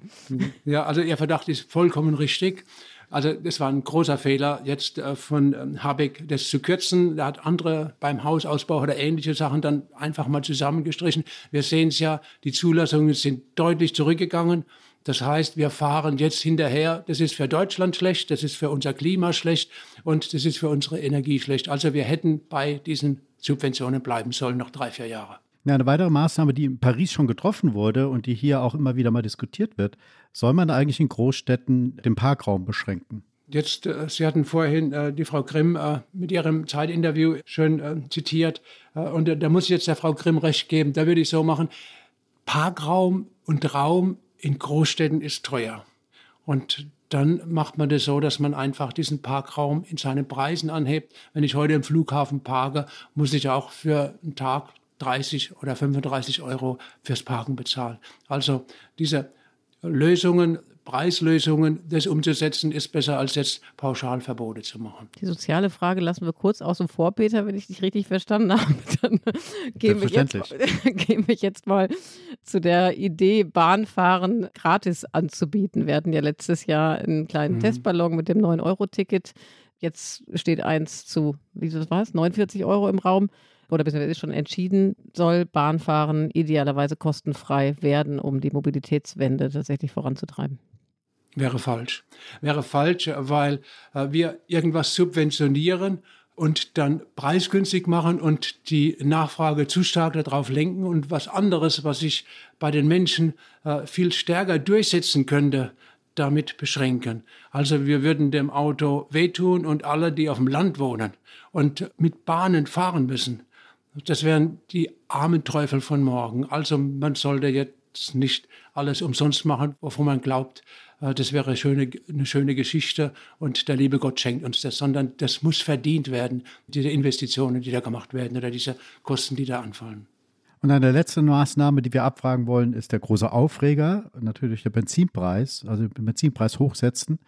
Ja, also Ihr Verdacht ist vollkommen richtig. Also das war ein großer Fehler, jetzt äh, von ähm, Habeck das zu kürzen. Da hat andere beim Hausausbau oder ähnliche Sachen dann einfach mal zusammengestrichen. Wir sehen es ja, die Zulassungen sind deutlich zurückgegangen. Das heißt, wir fahren jetzt hinterher. Das ist für Deutschland schlecht, das ist für unser Klima schlecht und das ist für unsere Energie schlecht. Also wir hätten bei diesen Subventionen bleiben sollen, noch drei, vier Jahre. Ja, eine weitere Maßnahme, die in Paris schon getroffen wurde und die hier auch immer wieder mal diskutiert wird, soll man eigentlich in Großstädten den Parkraum beschränken? Jetzt, äh, Sie hatten vorhin äh, die Frau Grimm äh, mit ihrem Zeitinterview schön äh, zitiert. Äh, und äh, da muss ich jetzt der Frau Grimm recht geben. Da würde ich so machen, Parkraum und Raum in Großstädten ist teuer. Und dann macht man das so, dass man einfach diesen Parkraum in seinen Preisen anhebt. Wenn ich heute im Flughafen parke, muss ich auch für einen Tag dreißig oder fünfunddreißig Euro fürs Parken bezahlen. Also diese Lösungen, Preislösungen, das umzusetzen, ist besser, als jetzt Pauschalverbote zu machen. Die soziale Frage lassen wir kurz außen vor, Peter, wenn ich dich richtig verstanden habe. Dann gehen wir jetzt, jetzt mal zu der Idee, Bahnfahren gratis anzubieten. Wir hatten ja letztes Jahr einen kleinen mhm. Testballon mit dem neun Euro Ticket. Jetzt steht eins zu, wie war es, neunundvierzig Euro im Raum. Oder beziehungsweise ist schon entschieden, soll Bahnfahren idealerweise kostenfrei werden, um die Mobilitätswende tatsächlich voranzutreiben? Wäre falsch. Wäre falsch, weil äh, wir irgendwas subventionieren und dann preisgünstig machen und die Nachfrage zu stark darauf lenken. Und was anderes, was sich bei den Menschen äh, viel stärker durchsetzen könnte, damit beschränken. Also wir würden dem Auto wehtun und alle, die auf dem Land wohnen und mit Bahnen fahren müssen. Das wären die armen Teufel von morgen. Also man sollte jetzt nicht alles umsonst machen, wovon man glaubt, das wäre eine schöne, eine schöne Geschichte und der liebe Gott schenkt uns das, sondern das muss verdient werden, diese Investitionen, die da gemacht werden oder diese Kosten, die da anfallen. Und eine letzte Maßnahme, die wir abfragen wollen, ist der große Aufreger, natürlich der Benzinpreis, also den Benzinpreis hochsetzen.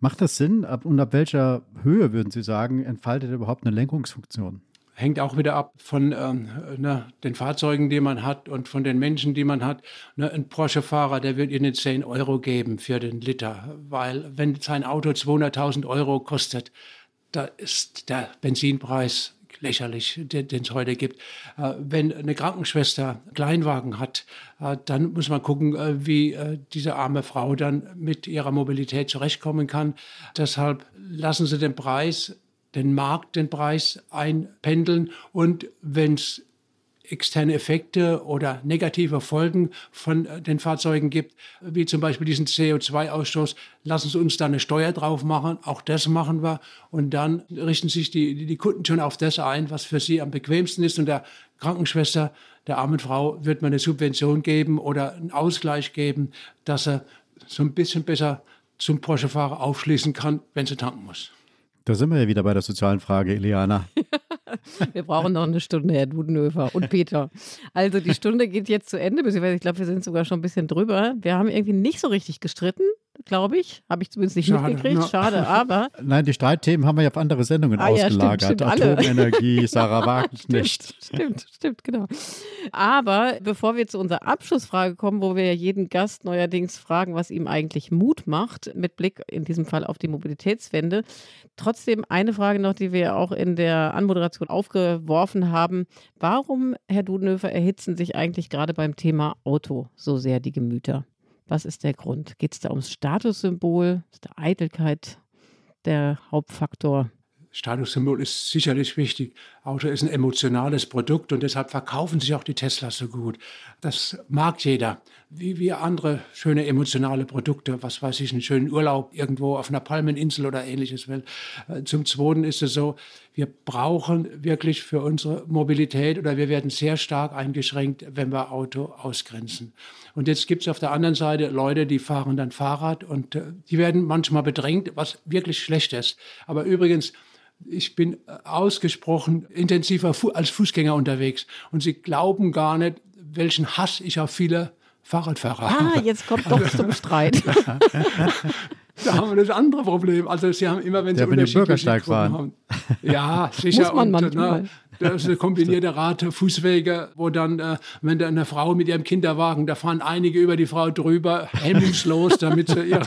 Macht das Sinn? Und ab welcher Höhe, würden Sie sagen, entfaltet überhaupt eine Lenkungsfunktion? Hängt auch wieder ab von ähm, ne, den Fahrzeugen, die man hat und von den Menschen, die man hat. Ne, ein Porsche-Fahrer, der wird Ihnen zehn Euro geben für den Liter, weil wenn sein Auto zweihunderttausend Euro kostet, da ist der Benzinpreis lächerlich, den es heute gibt. Äh, wenn eine Krankenschwester einen Kleinwagen hat, äh, dann muss man gucken, äh, wie äh, diese arme Frau dann mit ihrer Mobilität zurechtkommen kann. Deshalb lassen Sie den Preis den Markt, den Preis einpendeln und wenn es externe Effekte oder negative Folgen von den Fahrzeugen gibt, wie zum Beispiel diesen C O zwei Ausstoß, lassen Sie uns da eine Steuer drauf machen, auch das machen wir und dann richten sich die, die Kunden schon auf das ein, was für sie am bequemsten ist und der Krankenschwester, der armen Frau, wird man eine Subvention geben oder einen Ausgleich geben, dass er so ein bisschen besser zum Porsche-Fahrer aufschließen kann, wenn sie tanken muss. Da sind wir ja wieder bei der sozialen Frage, Iliana. Wir brauchen noch eine Stunde, Herr Dudenhöffer und Peter. Also die Stunde geht jetzt zu Ende, beziehungsweise ich glaube, wir sind sogar schon ein bisschen drüber. Wir haben irgendwie nicht so richtig gestritten, glaube ich. Habe ich zumindest nicht Schade, mitgekriegt. No. Schade, aber... Nein, die Streitthemen haben wir ja auf andere Sendungen ah, ausgelagert. Ja, stimmt, stimmt, Atomenergie, Sarah Wagenknecht. Stimmt, stimmt, stimmt, genau. Aber bevor wir zu unserer Abschlussfrage kommen, wo wir ja jeden Gast neuerdings fragen, was ihm eigentlich Mut macht, mit Blick in diesem Fall auf die Mobilitätswende, trotzdem eine Frage noch, die wir ja auch in der Anmoderation aufgeworfen haben. Warum, Herr Dudenhöffer, erhitzen sich eigentlich gerade beim Thema Auto so sehr die Gemüter? Was ist der Grund? Geht es da ums Statussymbol? Ist der Eitelkeit der Hauptfaktor? Statussymbol ist sicherlich wichtig. Auto ist ein emotionales Produkt und deshalb verkaufen sich auch die Teslas so gut. Das mag jeder. Wie wir andere schöne emotionale Produkte, was weiß ich, einen schönen Urlaub irgendwo auf einer Palmeninsel oder ähnliches. Zum Zweiten ist es so, wir brauchen wirklich für unsere Mobilität oder wir werden sehr stark eingeschränkt, wenn wir Auto ausgrenzen. Und jetzt gibt es auf der anderen Seite Leute, die fahren dann Fahrrad und die werden manchmal bedrängt, was wirklich schlecht ist. Aber übrigens, Ich bin ausgesprochen intensiver als Fußgänger unterwegs. Und Sie glauben gar nicht, welchen Hass ich auf viele Fahrradfahrer habe. Ah, jetzt kommt doch zum Streit. Da haben wir das andere Problem. Also Sie haben immer, wenn Sie ja, wenn unterschiedliche Bürgersteig fahren. Haben. Ja, sicher. Muss man manchmal. Und, na, das ist eine kombinierte Rate, Fußwege, wo dann, äh, wenn da eine Frau mit ihrem Kinderwagen, da fahren einige über die Frau drüber, hemmungslos, damit sie ihre,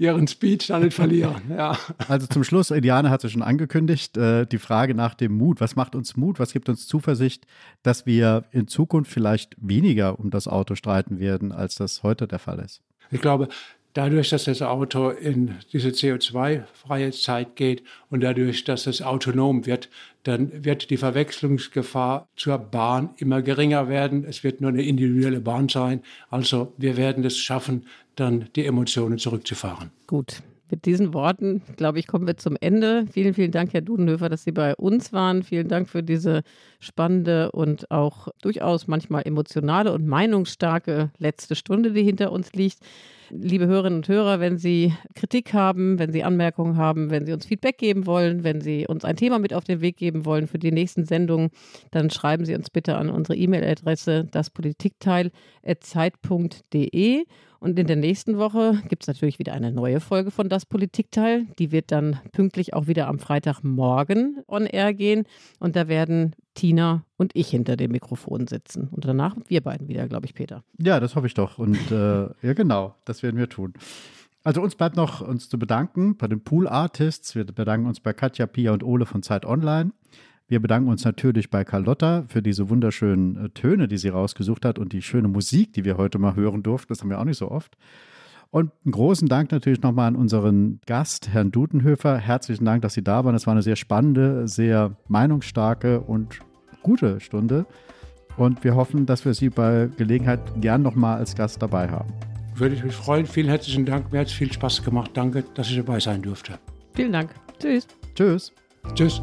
ihren Speed dann nicht verlieren. Ja. Also zum Schluss, Iliana hat es schon angekündigt, äh, die Frage nach dem Mut. Was macht uns Mut? Was gibt uns Zuversicht, dass wir in Zukunft vielleicht weniger um das Auto streiten werden, als das heute der Fall ist? Ich glaube, dadurch, dass das Auto in diese C O zwei freie Zeit geht und dadurch, dass es autonom wird, dann wird die Verwechslungsgefahr zur Bahn immer geringer werden. Es wird nur eine individuelle Bahn sein. Also wir werden es schaffen, dann die Emotionen zurückzufahren. Gut. Mit diesen Worten, glaube ich, kommen wir zum Ende. Vielen, vielen Dank, Herr Dudenhöffer, dass Sie bei uns waren. Vielen Dank für diese spannende und auch durchaus manchmal emotionale und meinungsstarke letzte Stunde, die hinter uns liegt. Liebe Hörerinnen und Hörer, wenn Sie Kritik haben, wenn Sie Anmerkungen haben, wenn Sie uns Feedback geben wollen, wenn Sie uns ein Thema mit auf den Weg geben wollen für die nächsten Sendungen, dann schreiben Sie uns bitte an unsere E-Mail-Adresse das Politikteil at zeit punkt de. Und in der nächsten Woche gibt es natürlich wieder eine neue Folge von Das Politikteil. Die wird dann pünktlich auch wieder am Freitagmorgen on air gehen. Und da werden Tina und ich hinter dem Mikrofon sitzen. Und danach wir beiden wieder, glaube ich, Peter. Ja, das hoffe ich doch. Und äh, ja, genau, das werden wir tun. Also uns bleibt noch, uns zu bedanken bei den Pool Artists. Wir bedanken uns bei Katja, Pia und Ole von Zeit Online. Wir bedanken uns natürlich bei Carlotta für diese wunderschönen Töne, die sie rausgesucht hat und die schöne Musik, die wir heute mal hören durften. Das haben wir auch nicht so oft. Und einen großen Dank natürlich nochmal an unseren Gast, Herrn Dudenhöffer. Herzlichen Dank, dass Sie da waren. Das war eine sehr spannende, sehr meinungsstarke und gute Stunde. Und wir hoffen, dass wir Sie bei Gelegenheit gern nochmal als Gast dabei haben. Würde ich mich freuen. Vielen herzlichen Dank. Mir hat es viel Spaß gemacht. Danke, dass ich dabei sein durfte. Vielen Dank. Tschüss. Tschüss. Tschüss.